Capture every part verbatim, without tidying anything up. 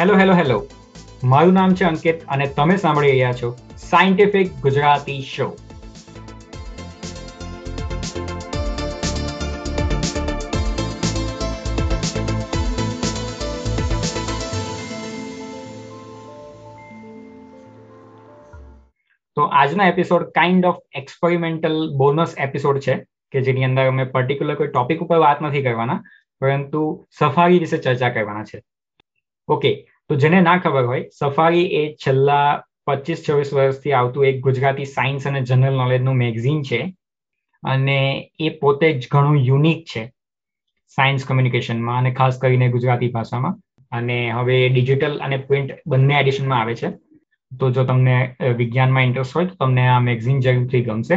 Hello hello hello મારું નામ છે અંકિત અને તમે સાંભળી રહ્યા છો સાયન્ટિફિક ગુજરાતી શો. તો આજનો episode kind of experimental bonus episode છે કે જેની અંદર અમે પર્ટિક્યુલર કોઈ ટોપિક ઉપર વાત નથી કરવાના, પરંતુ સફારી વિશે ચર્ચા કરવાના છે. ઓકે, તો જેને ના ખબર હોય, સફારી એ છેલ્લા પચીસ છવ્વીસ વર્ષથી આવતું એક ગુજરાતી સાયન્સ અને જનરલ નોલેજનું મેગઝીન છે અને એ પોતે જ ઘણું યુનિક છે સાયન્સ કમ્યુનિકેશનમાં અને ખાસ કરીને ગુજરાતી ભાષામાં. અને હવે ડિજિટલ અને પ્રિન્ટ બંને એડિશનમાં આવે છે. તો જો તમને વિજ્ઞાનમાં ઇન્ટરેસ્ટ હોય તો તમને આ મેગઝીન જરૂરથી ગમશે.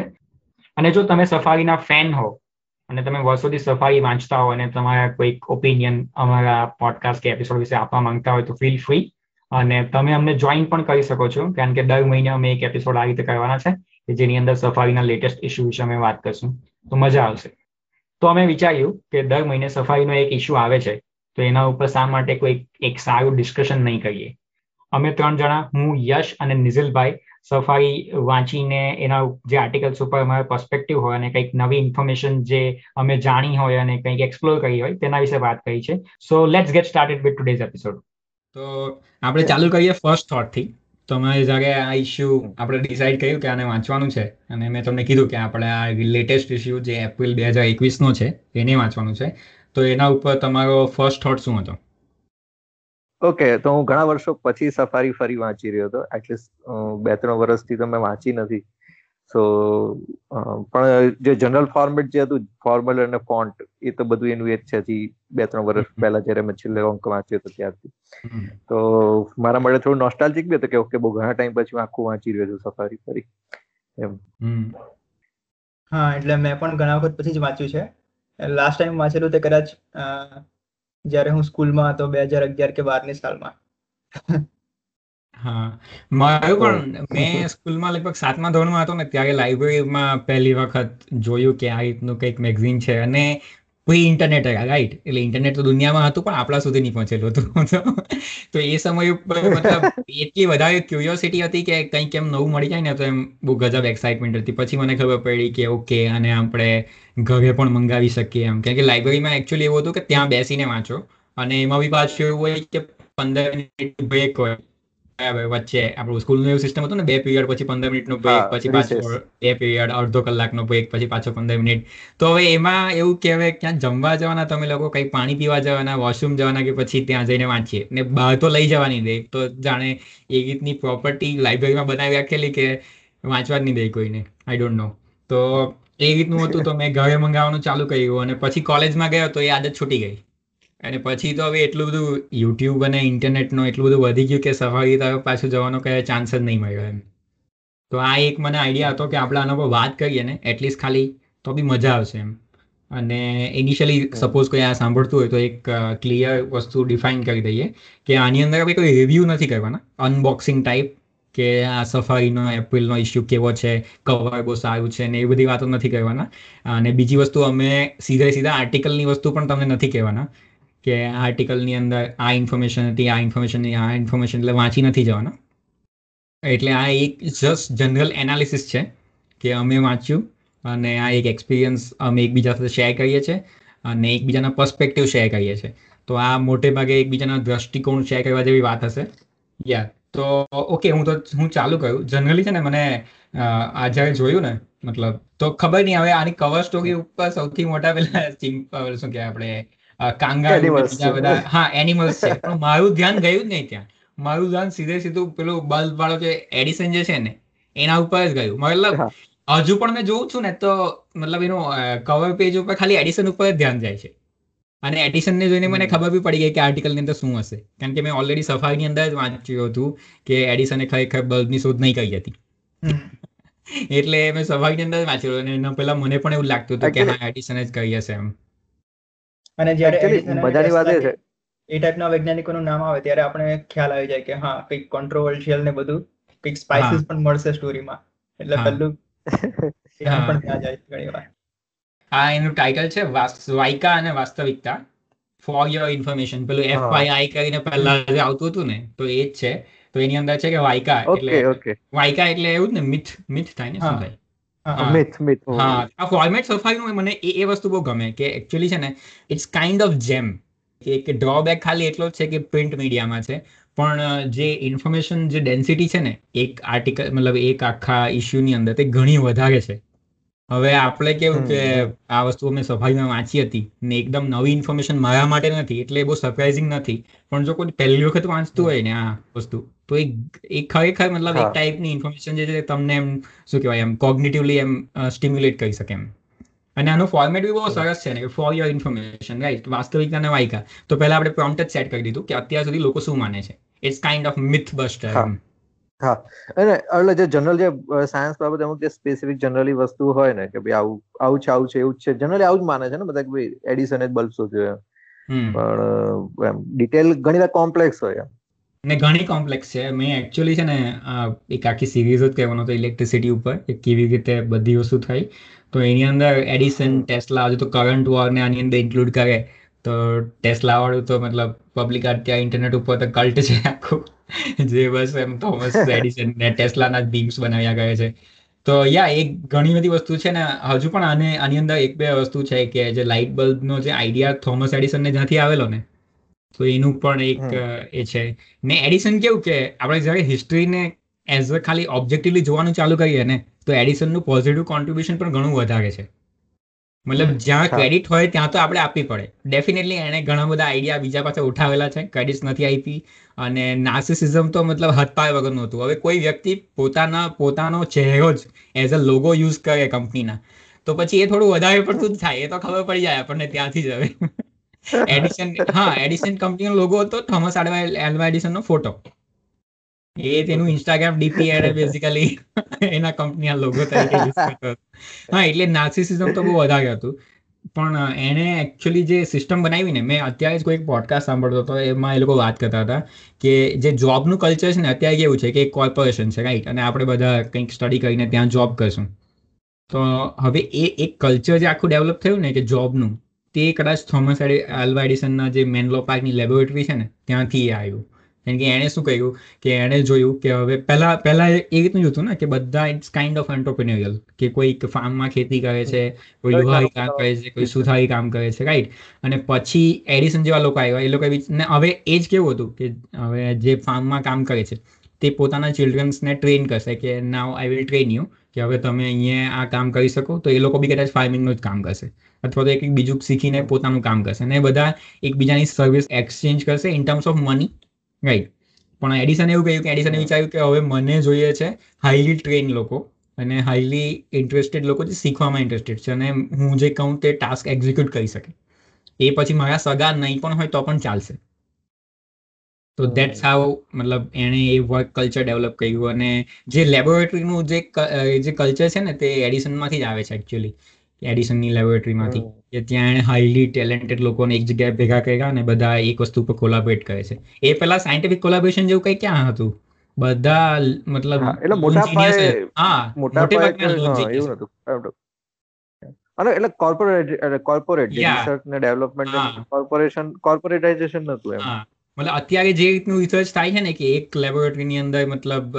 અને જો તમે સફારીના ફેન હો અને તમે વર્ષોથી સફારી વાંચતા હો અને તમારા કોઈક ઓપિનિયન અમારા પોડકાસ્ટ કે એપિસોડ વિશે આપવા માંગતા હોય તો ફીલ ફ્રી, અને તમે અમને જોઈન પણ કરી શકો છો, કારણ કે દર મહિને અમે એક એપિસોડ આ રીતે કરવાના છે કે જેની અંદર સફારીના લેટેસ્ટ ઇસ્યુ વિશે અમે વાત કરશું. તો મજા આવશે. તો અમે વિચાર્યું કે દર મહિને સફારીનો એક ઇસ્યુ આવે છે તો એના ઉપર શા માટે કોઈ એક સારું ડિસ્કશન નહીં કરીએ. અમે ત્રણ જણા, હું, યશ અને નિઝિલભાઈ, સફારી વાંચીને એના જે આર્ટિકલ્સ ઉપર અમારો પર્સ્પેક્ટિવ હોય અને કંઈક નવી ઇન્ફોર્મેશન જે અમે જાણી હોય અને કંઈક એક્સપ્લોર કરી હોય તેના વિશે વાત કરી છે. So let's get started with today's episode. તો આપણે ચાલુ કરીએ ફર્સ્ટ થોટથી. તો અમે જ્યારે આ ઇસ્યુ આપણે ડિસાઇડ કર્યું કે આને વાંચવાનું છે, અને મેં તમને કીધું કે આપણે આ લેટેસ્ટ ઇસ્યુ જે એપ્રિલ બે હજાર એકવીસનો છે એને વાંચવાનું છે, તો એના ઉપર તમારો ફર્સ્ટ થોટ શું હતો? ઓકે, તો હું ઘણા વર્ષો પછી સફારી ફરી વાંચી રહ્યો હતો. એટલીસ્ટ બે ત્રણ વર્ષથી તો મેં વાંચી નથી. સો પણ જે જનરલ ફોર્મેટ જે હતું, ફોર્મલ અને ફોન્ટ, એ તો બધું એનું એ જ છે હજી બે ત્રણ વર્ષ પહેલા જયારે મેં છેલ્લે અંક વાંચ્યો હતો ત્યારથી. તો મારા માટે થોડું નોસ્ટાલ્જિક બી હતું કે ઓકે, બહુ ઘણા ટાઈમ પછી હું આખું વાંચી રહ્યો છું સફારી ફરી એમ. હા, એટલે મેં પણ ઘણા વખત પછી જ વાંચ્યું છે. લાસ્ટ ટાઈમ વાંચેલું તે કદાચ જયારે હું સ્કૂલમાં હતો, બે હજાર અગિયાર કે બાર ની સાલમાં. હા, મારું પણ મેં સ્કૂલમાં લગભગ સાતમા ધોરણમાં હતો ને ત્યારે લાઇબ્રેરીમાં પહેલી વખત જોયું કે આ રીતનું કંઈક મેગઝીન છે. અને પ્રી ઇન્ટરનેટ હતા, રાઈટ? એટલે ઇન્ટરનેટ તો દુનિયામાં હતું પણ આપણા સુધી નહીં પહોંચેલું હતું. તો એ સમય ઉપર મતલબ એટલી વધારે ક્યુરિયોસિટી હતી કે કંઈક એમ નવું મળી જાય ને તો એમ બહુ ગજબ એક્સાઇટમેન્ટ હતી. પછી મને ખબર પડી કે ઓકે, અને આપણે ઘરે પણ મંગાવી શકીએ એમ, કારણ કે લાઇબ્રેરીમાં એકચ્યુઅલી એવું હતું કે ત્યાં બેસીને વાંચો અને એમાં બી પાછું એવું હોય કે પંદર મિનિટ બ્રેક હોય. બરાબર, વચ્ચે આપણું સ્કૂલનું એવું સિસ્ટમ હતું ને, બે પીરિયડ પછી પંદર મિનિટનો બ્રેક, પછી પાછો બે પીરિયડ, અડધો કલાકનો બ્રેક, પછી પાછો પંદર મિનિટ. તો હવે એમાં એવું કહેવાય, ક્યાં જમવા જવાના તમે લોકો, કંઈક પાણી પીવા જવાના, વોશરૂમ જવાના, કે પછી ત્યાં જઈને વાંચીએ, ને બહાર તો લઈ જવાની દે. તો જાણે એ રીતની પ્રોપર્ટી લાઇબ્રેરીમાં બનાવી રાખેલી કે વાંચવા જ નહીં દે કોઈને. I don't know. તો એ રીતનું હતું. તો મેં ઘરે મંગાવવાનું ચાલુ કર્યું અને પછી કોલેજમાં ગયો તો એ આદત છૂટી ગઈ. અને પછી તો હવે એટલું બધું યુટ્યુબ અને ઇન્ટરનેટનો એટલું બધું વધી ગયું કે સફારી તો પાછું જવાનો કઈ ચાન્સ જ નહીં મળ્યો એમ. તો આ એક મને આઈડિયા હતો કે આપણે આના પર વાત કરીએ ને, એટલીસ્ટ ખાલી તો બી મજા આવશે એમ. અને ઇનિશિયલી સપોઝ કોઈ આ સાંભળતું હોય તો એક ક્લિયર વસ્તુ ડિફાઇન કરી દઈએ કે આની અંદર આપણે કોઈ રિવ્યૂ નથી કરવાના, અનબોક્સિંગ ટાઈપ કે આ સફારીનો એપ્રિલનો ઇસ્યુ કેવો છે, કવર બહુ સારું છે ને, એ બધી વાતો નથી કહેવાના. અને બીજી વસ્તુ, અમે સીધા સીધા આર્ટિકલની વસ્તુ પણ તમને નથી કહેવાના કે આ આર્ટિકલની અંદર આ ઇન્ફોર્મેશન હતી, આ ઇન્ફોર્મેશન, આ ઇન્ફોર્મેશન, એટલે વાંચી નથી જવાના. એટલે આ એક જસ્ટ જનરલ એનાલિસિસ છે કે અમે વાંચ્યું અને આ એક એક્સપિરિયન્સ અમે એકબીજા સાથે શેર કરીએ છીએ અને એકબીજાના પર્સ્પેક્ટિવ શેર કરીએ છીએ. તો આ મોટે ભાગે એકબીજાના દ્રષ્ટિકોણ શેર કરવા જેવી વાત હશે. યા, તો ઓકે, હું તો હું ચાલુ કર્યું. જનરલી છે ને, મને આ જ્યારે જોયું ને, મતલબ તો ખબર નહીં, હવે આની કવર સ્ટોરી ઉપર સૌથી મોટા પેલા શું કે આપણે કાંગારૂ, બીજા બધા હા એનિમલ્સ છે, પણ મારું ધ્યાન ગયું જ નહીં ત્યાં. મારું ધ્યાન સીધે સીધું પેલું બલ્બ વાળો જે એડિસન જે છે ને એના ઉપર જ ગયું. મતલબ હજુ પણ મેં જોઉં છું ને તો મતલબ એનું કવર પેજ ઉપર ખાલી એડિસન ઉપર જ ધ્યાન જાય છે. અને એડિશનને જોઈને મને ખબર બી પડી ગઈ કે આર્ટિકલની અંદર શું હશે, કારણ કે મેં ઓલરેડી સફારીની અંદર જ વાંચ્યું હતું કે એડિશને ખરેખર બલ્બની શોધ નહીં કરી હતી. એટલે મેં સફારીની અંદર જ વાંચ્યું અને એના પહેલા મને પણ એવું લાગતું હતું કે હા, એડિશન જ કરી હશે એમ. અને જ્યારે એ ટાઈપના વૈજ્ઞાનિકોનું નામ આવે ત્યારે આપણે ખ્યાલ આવી જાય કે હા, કંઈક કોન્ટ્રોવર્શિયલ ને બધું, કંઈક સ્પાઇસીસ પણ મળશે સ્ટોરીમાં. એટલે પેલું પણ ત્યાં જાય ઘણી વાર. આ એનું ટાઇટલ છે વાયકા અને વાસ્તવિકતા, ફોર યોર ઇન્ફોર્મેશન, પેલું એફ વાય આઈ કરીને પહેલા જે આવતું હતું ને, તો એ જ છે. તો એની અંદર છે કે વાયકા એટલે વાયકા એટલે એવું જ ને, મિથ મિથ થાય ને, શું થાય મિથ મિથ. હા, આ ફોર્મેટ સફારીનું મને એ એ વસ્તુ બહુ ગમે કે એકચ્યુઅલી છે ને ઇટ્સ કાઇન્ડ ઓફ જેમ. એક ડ્રોબેક ખાલી એટલો જ છે કે પ્રિન્ટ મીડિયામાં છે, પણ જે ઇન્ફોર્મેશન જે ડેન્સિટી છે ને એક આર્ટિકલ મતલબ એક આખા ઇસ્યુની અંદર તે ઘણી વધારે છે. હવે આપણે કેવું કે આ વસ્તુ અમે સફારીમાં વાંચી હતી ને એકદમ નવી ઇન્ફોર્મેશન મારા માટે નથી, એટલે બહુ સરપ્રાઇઝિંગ નથી. પણ જો કોઈ પહેલી વખત વાંચતું હોય ને આ વસ્તુ, તો એ ખરેખર મતલબ એક ટાઈપની ઇન્ફોર્મેશન જે તમને એમ શું કહેવાય એમ કોગ્નિટિવલી એમ સ્ટિમ્યુલેટ કરી શકે એમ. અને આનું ફોર્મેટ બી બહુ સરસ છે ને, ફોર યોર ઇન્ફોર્મેશન, રાઈટ, વાસ્તવિકતાને વાયકા. તો પહેલા આપણે પ્રોમ્પ્ટ જ સેટ કરી દીધું કે અત્યાર સુધી લોકો શું માને છે. It's kind of myth buster. હા, અને એટલે જે જનરલ જે સાયન્સ બાબત અમુક જે સ્પેસિફિક જનરલી વસ્તુ હોય ને કે ભાઈ આવું આવું છે, આવું છે, એવું જ છે, જનરલી આવું જ માને છે ને બધા કે ભાઈ એડિસન જ બલ્બ શોધ્યો એમ. પણ એમ ડિટેલ ઘણી વાર કોમ્પ્લેક્સ હોય એમ ને, ઘણી કોમ્પ્લેક્સ છે. મેં એકચ્યુઅલી છે ને એક આખી સિરીઝ જ કહેવાનો હતો ઇલેક્ટ્રિસિટી ઉપર કે કેવી રીતે બધી વસ્તુ થઈ. તો એની અંદર એડિસન, ટેસ્લા, હજુ તો કરંટ વોરને આની અંદર ઇન્ક્લુડ કરે તો ટેસ્લા વાળું તો મતલબ પબ્લિક અત્યારે ઇન્ટરનેટ ઉપર તો કલ્ટ છે આખું, જે બસ એમ થોમસ એડિસન ને ટેસ્લાના જ બીમ્સ બનાવ્યા કરે છે. તો યા એક ઘણી બધી વસ્તુ છે ને. હજુ પણ આને આની અંદર એક બે વસ્તુ છે કે જે લાઇટ બલ્બનો જે આઈડિયા થોમસ એડિસનને જ્યાંથી આવેલો ને, તો એનું પણ એક એ છે ને. એડિસન કેવું કે આપણે જ્યારે હિસ્ટ્રીને એઝ અ ખાલી ઓબ્જેક્ટિવલી જોવાનું ચાલુ કરીએ ને, તો એડિસનનું પોઝિટિવ કોન્ટ્રીબ્યુશન પણ ઘણું વધારે છે. મતલબ જ્યાં ક્રેડિટ હોય ત્યાં તો આપણે આપવી પડે. ડેફિનેટલી એણે ઘણા બધા આઈડિયા બીજા પાસે ઉઠાવેલા છે, ક્રેડિટ્સ નથી આપી. અને નાર્સિસિઝમ તો મતલબ હદપાર વગરનું હતું. હવે કોઈ વ્યક્તિ પોતાના પોતાનો ચહેરો જ એઝ અ લોગો યુઝ કરે કંપનીના, તો પછી એ થોડું વધારે પડતું જ થાય, એ તો ખબર પડી જાય આપણને ત્યાંથી જ. હવે એડિસન, હા, એડિસન કંપનીનો લોગો હતો થોમસ આલ્વા એડિસનનો ફોટો. એ તેનું ઇન્સ્ટાગ્રામ ડીપી એડ બેઝિકલી એના કંપનીના લોગો તરીકે યુઝ કરતો. હા, એટલે નાર્સિસિઝમ તો બહુ વધારે હતું. પણ એણે એકચ્યુઅલી જે સિસ્ટમ બનાવી ને, મેં અત્યારે જ કોઈક પોડકાસ્ટ સાંભળતો હતો, એમાં એ લોકો વાત કરતા હતા કે જે જોબનું કલ્ચર છે ને અત્યારે કેવું છે કે એક કોર્પોરેશન છે, રાઈટ, અને આપણે બધા કંઈક સ્ટડી કરીને ત્યાં જોબ કરશું. તો હવે એ એક કલ્ચર જે આખું ડેવલપ થયું ને કે જોબનું, તે કદાચ થોમસ આલ્વા એડિસનના જે મેનલો પાર્કની લેબોરેટરી છે ને ત્યાંથી આવ્યું. કારણ કે એણે શું કહ્યું કે એણે જોયું કે હવે પહેલાં પહેલાં એ રીતનું જ હતું ને કે બધા ઇટ્સ કાઇન્ડ ઓફ એન્ટરપ્રિન્યોરિયલ, કે કોઈક ફાર્મમાં ખેતી કરે છે, કોઈ લુહારી કામ કરે છે, કોઈ સુથારી કામ કરે છે, રાઈટ. અને પછી એડિસન જેવા લોકો આવ્યા, એ લોકો ને હવે એ જ કેવું હતું કે હવે જે ફાર્મમાં કામ કરે છે તે પોતાના ચિલ્ડ્રન્સને ટ્રેન કરશે કે now I will train you, કે હવે તમે અહીંયા આ કામ કરી શકો. તો એ લોકો બી કદાચ ફાર્મિંગનું જ કામ કરશે, અથવા તો એક બીજું શીખીને પોતાનું કામ કરશે, અને બધા એકબીજાની સર્વિસ એક્સચેન્જ કરશે in terms of money, right. પણ એડિસને એવું કહ્યું કે એડિસને વિચાર્યું કે હવે મને જોઈએ છે હાઈલી ટ્રેન લોકો અને હાઈલી ઇન્ટરેસ્ટેડ લોકો જે શીખવામાં ઇન્ટરેસ્ટેડ છે અને હું જે કહું તે ટાસ્ક એક્ઝિક્યુટ કરી શકે. એ પછી મારા સગા નહીં પણ હોય તો પણ ચાલશે. તો દેટ્સ હાઉ મતલબ એણે એ વર્ક કલ્ચર ડેવલપ કર્યું. અને જે લેબોરેટરીનું જે જે કલ્ચર છે ને તે એડિસનમાંથી જ આવે છે એકચ્યુઅલી, એડિસનની લેબોરેટરીમાંથી, કે ત્યાં એણે હાઈલી ટેલેન્ટેડ લોકોને એક જગ્યાએ ભેગા કર્યા અને બધા એક વસ્તુ ઉપર કોલાબોરેટ કરે છે. એ પહેલા સાયન્ટિફિક કોલાબોરેશન જેવું કંઈ ક્યાં હતું? બધા મતલબ એટલે મોટા પાયે, હા, મોટા પાયે એવું હતું. અને એટલે કોર્પોરેટ કોર્પોરેટ રિસર્ચ ને ડેવલપમેન્ટ, કોર્પોરેશન કોર્પોરેટાઇઝેશન નહોતું એમ. મતલબ અત્યારે જે રીતનું રિસર્ચ થાય છે ને કે એક લેબોરેટરીની અંદર મતલબ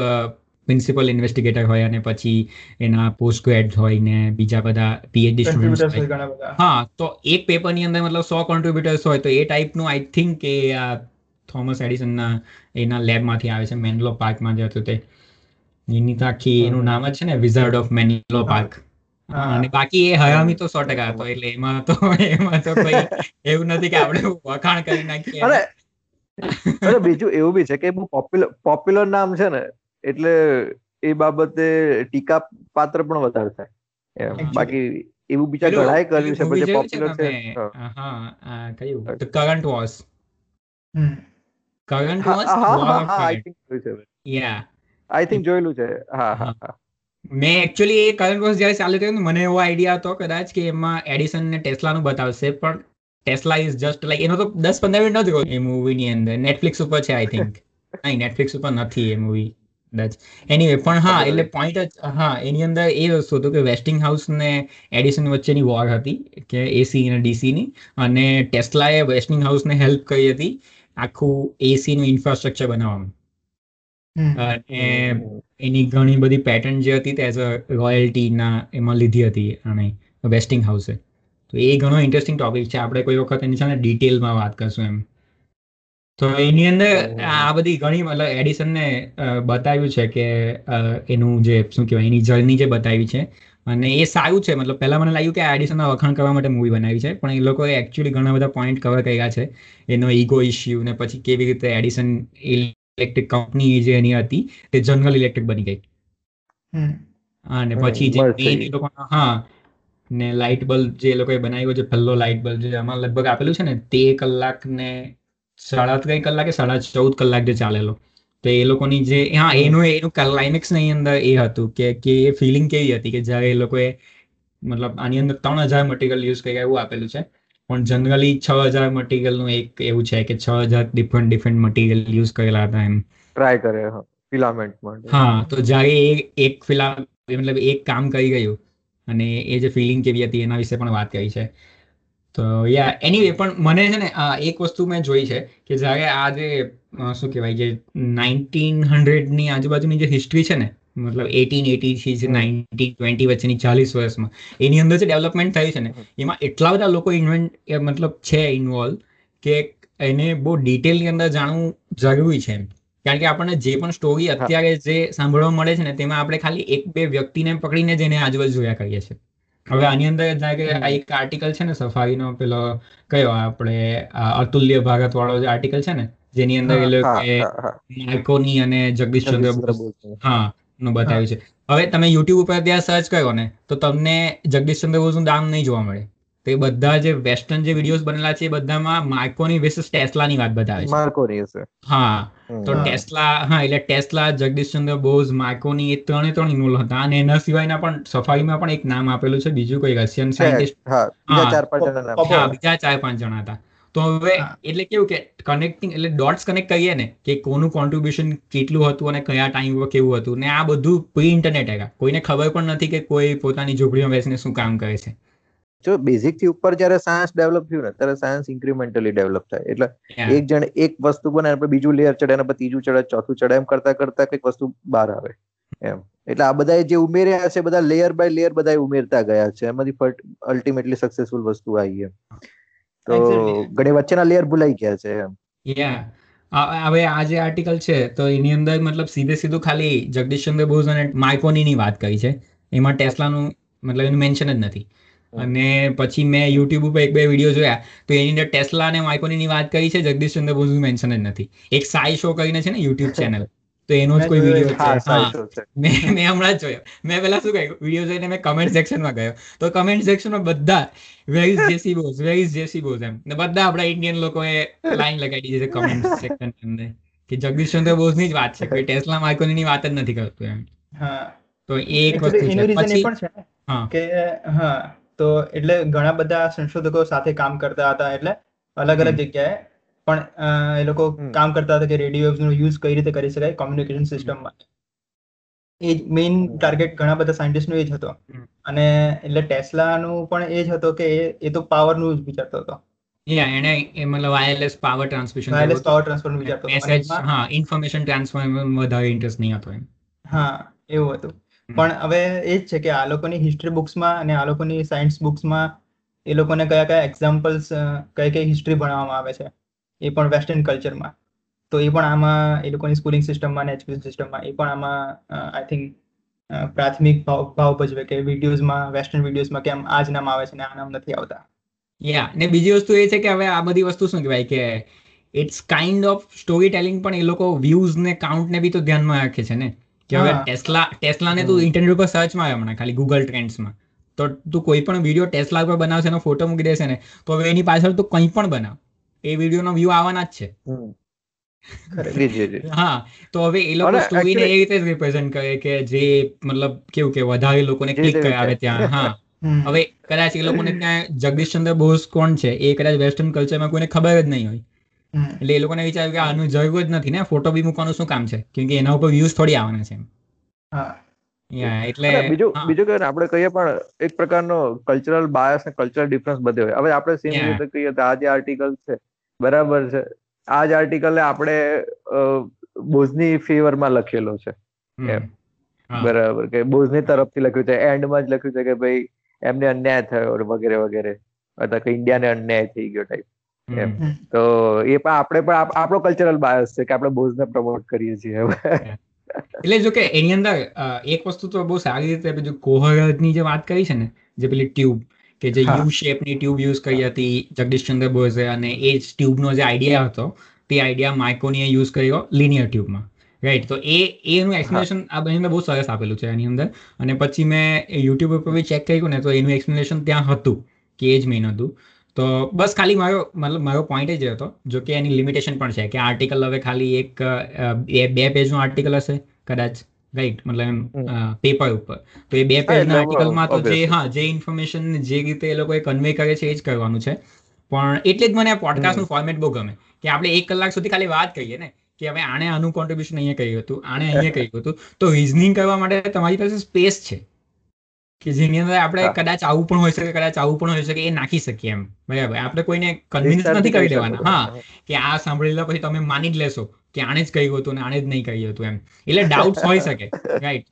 પ્રિન્સિપલ ઇન્વેસ્ટિગેટર હોય અને પછી એના પોસ્ટ ગ્રેડ હોય ને બીજા બધા પીએચડી સ્ટુડન્ટ્સ હોય. હા, તો એક પેપરની અંદર મતલબ સો કોન્ટ્રીબ્યુટર્સ હોય. તો એ ટાઈપનું આઈ થિંક કે આ થોમસ એડિસનના એના લેબમાંથી આવે છે, મેનલો પાર્કમાં જે હતું તે. એની તો આખી એનું નામ જ છે ને વિઝાર્ડ ઓફ મેનલો પાર્ક. અને બાકી એ હરામી તો સો ટકા હતો, એટલે એમાં તો એમાં તો કોઈ એવું નથી કે આપણે વખાણ કરી નાખીએ. અને બીજું એવું બી છે કે બહુ પોપ્યુલર પોપ્યુલર નામ છે ને, એટલે એ બાબતે ટીકા પાત્ર પણ વધારે થાય. બાકી એવું બીજા ઘણાએ કર્યું છે, પણ જે પોપ્યુલર છે. હા, કયું? The current wars. Current wars. હા હા, આઈ થિંક જોયું છે. યા, આઈ થિંક જોયેલું છે. હા હા, મેં એક્ચ્યુઅલી એ કરંટ વોર્સ જ્યારે ચાલુ કર્યું મને એવો આઈડિયા હતો કદાચ કે એમાં એડિસન ને ટેસ્લાનું બતાવશે, પણ Tesla is just like, એનો તો દસ પંદર મિનિટ નથી એ મૂવીની અંદર. નેટફ્લિક્સ ઉપર છે આઈ થિંક. નહીં, નેટફ્લિક્સ ઉપર નથી એ મૂવી. કદાચ એનીવે. પણ હા, એટલે પોઈન્ટ હા એની અંદર એ વસ્તુ હતું કે વેસ્ટિંગ હાઉસ ને એડિસન વચ્ચેની વોર હતી કે એસી અને ડીસીની, અને ટેસ્લાએ વેસ્ટિંગ હાઉસને હેલ્પ કરી હતી આખું એસીનું ઇન્ફ્રાસ્ટ્રક્ચર બનાવવામાં, અને એની ઘણી બધી પેટન્ટ જે હતી તે એઝ અ રોયલ્ટીના એમાં લીધી હતી અને વેસ્ટિંગ હાઉસે. તો એ ઘણો ઇન્ટરેસ્ટિંગ ટોપિક છે, આપણે કોઈ વખત એની સાથે ડિટેલમાં વાત કરશું એમ. તો એની અંદર આ બધી ઘણી મતલબ એડિસનને બતાવ્યું છે કે એનું જે શું કહેવાય એની જર્ની જે બતાવી છે, અને એ સારું છે. મતલબ પહેલાં મને લાગ્યું કે આ એડિસનના વખાણ કરવા માટે મૂવી બનાવી છે, પણ એ લોકોએ એકચ્યુઅલી ઘણા બધા પોઈન્ટ કવર કર્યા છે, એનો ઈગો ઇસ્યુ ને પછી કેવી રીતે એડિસન ઇલેક્ટ્રિક કંપની જે એની હતી તે જનરલ ઇલેક્ટ્રિક બની ગઈ, અને પછી જે લોકો હા ને લાઇટ બલ્બ જે લોકોએ બનાવ્યો છે, પહેલો લાઇટ બલ્બ જે આમાં લગભગ આપેલું છે ને તેર કલાક ને સાડા ત્રણ કલાકે સાડા ચૌદ કલાક જે ચાલેલો. તો એ લોકોની જે હા એનું એનું ક્લાઇમેક્સ ની અંદર એ હતું કે કે એ ફિલિંગ કેવી હતી કે જ્યારે એ લોકોએ મતલબ આની અંદર ત્રણ હજાર મટીરિયલ યુઝ કર્યા એવું આપેલું છે, પણ જનરલી છ હજાર મટીરિયલનું એક એવું છે કે છ હજાર ડિફરન્ટ ડિફરન્ટ મટીરિયલ યુઝ કરેલા હતા એમ ટ્રાય કરે ફિલામેન્ટ માટે. હા, તો જ્યારે એ એક ફિલા મતલબ એક કામ કરી ગયું અને એ જે ફિલિંગ કેવી હતી એના વિશે પણ વાત કરી છે. તો યા એનીવે, પણ મને છે ને એક વસ્તુ મેં જોઈ છે કે જ્યારે આ જે શું કહેવાય જે નાઇન્ટીન હંડ્રેડની આજુબાજુની જે હિસ્ટ્રી છે ને, મતલબ એટીન એટીથી જે નાઇન્ટીન ટ્વેન્ટી વચ્ચેની ચાલીસ વર્ષમાં એની અંદર જે ડેવલપમેન્ટ થયું છે ને એમાં એટલા બધા લોકો ઇન્વેન્ટ મતલબ છે ઇન્વોલ્વ કે એને બહુ ડિટેલની અંદર જાણવું જરૂરી છે એમ. કારણ કે આપણને જે પણ સ્ટોરી અત્યારે જે સાંભળવા મળે છે ને તેમાં આપણે ખાલી એક બે વ્યક્તિને પકડીને જેને આજુબાજુ જોયા કરીએ છીએ. હવે આની અંદર આ એક આર્ટિકલ છે ને સફારીનો પેલો કયો આપણે અતુલ્ય ભારત વાળો જે આર્ટિકલ છે ને જેની અંદર એ લોકોએ માર્કોની અને જગદીશ ચંદ્ર બોઝ હા નું બતાવ્યું છે. હવે તમે યુટ્યુબ ઉપર ત્યાં સર્ચ કરો ને તો તમને જગદીશ ચંદ્ર બોઝનું નામ નહીં જોવા મળે. તો એ બધા જે વેસ્ટર્ન જે વિડીયોઝ બનેલા છે એ બધામાં માર્કોની વિશેષ ટેસ્લાની વાત બતાવે છે. માર્કોની છે હા, તો ટેસ્લા હા એટલે ટેસ્લા, જગદીશચંદ્ર બોઝ, માર્કોની એ ત્રણે ત્રણ ઇન્વોલ્વ હતા, અને એના સિવાયના પણ સફારીમાં પણ એક નામ આપેલું છે બીજું કોઈ રશિયન સાયન્ટિસ્ટ હા બીજા ચાર પાંચ જણા હતા. તો હવે એટલે કેવું કે કનેક્ટિંગ એટલે ડોટ્સ કનેક્ટ કરીએ ને કે કોનું કોન્ટ્રીબ્યુશન કેટલું હતું અને કયા ટાઈમ પર કેવું હતું, ને આ બધું પ્રી ઇન્ટરનેટ હતા, કોઈને ખબર પણ નથી કે કોઈ પોતાની ઝૂંપડીમાં બેસીને શું કામ કરે છે. જો બેઝિક થી ઉપર જ્યારે સાયન્સ ડેવલપ થયું ને ત્યારે સાયન્સ ઇન્ક્રીમેન્ટલી ડેવલપ થાય, એટલે એક જણ એક વસ્તુ બને બીજું લેયર ચડે અને ત્રીજું ચડે ચોથું ચડે એમ કરતા કરતા કઈક વસ્તુ બહાર આવે એમ. એટલે આ બધા જે ઉમેર્યા છે બધા લેયર બાય લેયર બધા ઉમેરતા ગયા છે, એમાંથી અલ્ટિમેટલી સક્સેસફુલ વસ્તુ આવી એમ. તો ઘણી વચ્ચેના લેયર ભૂલાઈ ગયા છે એમ. હવે આ જે આર્ટિકલ છે તો એની અંદર મતલબ સીધે સીધું ખાલી જગદીશચંદ્ર બોઝ અને માર્કોનીની વાત કરી છે, એમાં ટેસ્લાનું મતલબ એનું મેન્શન જ નથી. અને પછી મેં યુટ્યુબ ઉપર એક બે વિડીયો જોયા તો એની અંદર ટેસ્લા અને માર્કોનીની વાત કરી છે, જગદીશ ચંદ્ર બોઝનું મેન્શન જ નથી. એક સાઈ શો કરીને છે ને યુટ્યુબ ચેનલ, તો એનો જ કોઈ વિડીયો છે મેં મેં હમણાં જ જોયો. મેં પહેલા શું કહ્યું વિડીયો જોઈને મેં કમેન્ટ સેક્શનમાં ગયો તો કમેન્ટ સેક્શનમાં બધા where is JC Bose, where is JC Bose એમ, ને બધા આપણા ઇન્ડિયન લોકોએ લાઈન લગાવી દીધી છે કમેન્ટ સેક્શનની અંદર કે જગદીશ ચંદ્ર બોઝની જ વાત છે, કોઈ ટેસ્લા માર્કોનીની વાત જ નથી કરતું એમ. તો એ એક વસ્તુ છે. હા, તો એટલે ઘણા બધા સંશોધકો સાથે કામ કરતા હતા, એટલે અલગ અલગ જગ્યાએ પણ એ લોકો કામ કરતા હતા કે રેડિયો વેવ્સ નો યુઝ કઈ રીતે કરી શકાય કોમ્યુનિકેશન સિસ્ટમમાં. એ મેઇન ટાર્ગેટ ઘણા બધા સાયન્ટિસ્ટનો એ જ હતો, અને એટલે ટેસ્લાનું પણ એ જ હતો કે એ તો પાવરનું જ વિચારતો હતો. એને મતલબ wireless power transmission, wireless power transfer વિચારતો. હા, ઇન્ફોર્મેશન ટ્રાન્સફરમાં વધારે ઇન્ટરેસ્ટ નહીં હતો એમ. હા, એવું હતું. પણ હવે એ જ છે કે આ લોકોની હિસ્ટ્રી બુક્સમાં અને આ લોકોની સાયન્સ બુક્સમાં એ લોકોને કયા કયા એક્ઝામ્પલ્સ, કઈ કઈ હિસ્ટ્રી ભણાવવામાં આવે છે એ પણ વેસ્ટર્ન કલ્ચરમાં, તો એ પણ આમાં એ લોકોની સ્કૂલિંગ સિસ્ટમમાં અને એજ્યુકેશન સિસ્ટમમાં એ પણ આમાં આઈ થિંક પ્રાથમિક ભાવ ભાવ ભજવે કે વિડીયોઝમાં, વેસ્ટર્ન વિડીયોઝમાં કેમ આ જ નામ આવે છે ને આ નામ નથી આવતા. યા, ને બીજી વસ્તુ એ છે કે હવે આ બધી વસ્તુ શું કહેવાય કે it's kind of story telling, પણ એ લોકો વ્યૂઝને કાઉન્ટને બી તો ધ્યાનમાં રાખે છે ને કે હવે ટેસ્લા ટેસ્લાને તું ઇન્ટરનેટ ઉપર સર્ચમાં આવે હમણાં ખાલી ગૂગલ ટ્રેન્ડ્સમાં તો તું કોઈ પણ વિડીયો ટેસ્લા ઉપર બનાવશે એનો ફોટો મૂકી દેશે ને તો હવે એની પાછળ તું કંઈ પણ બનાવ એ વિડીયોનો વ્યૂ આવવાના જ છે. હા, તો હવે એ લોકો સ્ટોરીને એ રીતે રિપ્રેઝન્ટ કરે કે જે મતલબ કેવું કે વધારે લોકોને ક્લિક કરાવે ત્યાં. હા, હવે કદાચ એ લોકોને ત્યાં જગદીશચંદ્ર બોઝ કોણ છે એ કદાચ વેસ્ટર્ન કલ્ચરમાં કોઈને ખબર જ નહીં હોય, એટલે એ લોકોને વિચાર્યું કે આનું જરૂર જ નથી ને, ફોટો બી મૂકવાનું શું કામ છે, કેમકે એના ઉપર વ્યૂઝ થોડી આવવાના છે. એટલે બીજું બીજું કે આપણે કહીએ પણ એક પ્રકારનો કલ્ચરલ બાયસ ને કલ્ચરલ ડિફરન્સ બધે હોય. હવે આપણે સેમ રીતે કહીએ તો આ જે આર્ટિકલ છે બરાબર છે, આ જ આર્ટિકલ ને આપણે બોઝની ફેવરમાં લખેલો છે, બરાબર કે બોઝની તરફથી લખ્યું છે, એન્ડમાં જ લખ્યું છે કે ભાઈ એમને અન્યાય થયો વગેરે વગેરે, અથવા કે ઇન્ડિયાને અન્યાય થઈ ગયો ટાઈપ. તો એ પણ આપણે પણ આપણો કલ્ચરલ બાયસ છે કે આપણે બોઝને પ્રમોટ કરીએ છીએ. એટલે જો કે એની અંદર એક વસ્તુ તો બહુ સારી રીતે જો કોહરરની જે વાત કરી છે ને, જે પેલી ટ્યુબ કે જે યુ શેપની ટ્યુબ યુઝ કરી હતી જગદીશચંદ્ર બોઝે, અને એ જ ટ્યુબનો જે આઈડિયા હતો તે આઈડિયા માર્કોનીએ યુઝ કર્યો લિનિયર ટ્યુબમાં, રાઈટ? તો એ એનું એક્સપ્લેનેશન એની અંદર બહુ સરસ આપેલું છે એની અંદર. અને પછી મેં યુટ્યુબ ઉપર બી ચેક કર્યું ને તો એનું એક્સપ્લેનેશન ત્યાં હતું કે એ જ મેન હતું. તો બસ ખાલી મારો મતલબ મારો પોઈન્ટ એ જ હતો, જો કે એની લિમિટેશન પણ છે કે આર્ટિકલ હવે ખાલી એક બે પેજનું આર્ટિકલ હશે કદાચ, રાઈટ? મતલબ પેપર ઉપર તો એ બે પેજના આર્ટિકલમાં તો જે હા જે ઇન્ફોર્મેશન જે રીતે એ લોકોએ કન્વે કરે છે એ જ કરવાનું છે. પણ એટલે જ મને આ પોડકાસ્ટનું ફોર્મેટ બહુ ગમે કે આપણે એક કલાક સુધી ખાલી વાત કરીએ ને કે હવે આણે આનું કોન્ટ્રીબ્યુશન અહીંયા કર્યું હતું, આણે અહીંયા કર્યું હતું, તો રિઝનિંગ કરવા માટે તમારી પાસે સ્પેસ છે કે જેની અંદર આપણે કદાચ આવું પણ હોઈ શકે, કદાચ આવું પણ હોઈ શકે, એ નાખી શકીએ એમ, બરાબર? આપણે કોઈને કન્વિન્સ નથી કરી દેવાના હા કે આ સાંભળેલા પછી તમે માની જ લેશો કે આને જ કહ્યું હતું ને આને જ નહીં કહ્યું હતું એમ. એટલે ડાઉટ્સ હોઈ શકે, રાઈટ?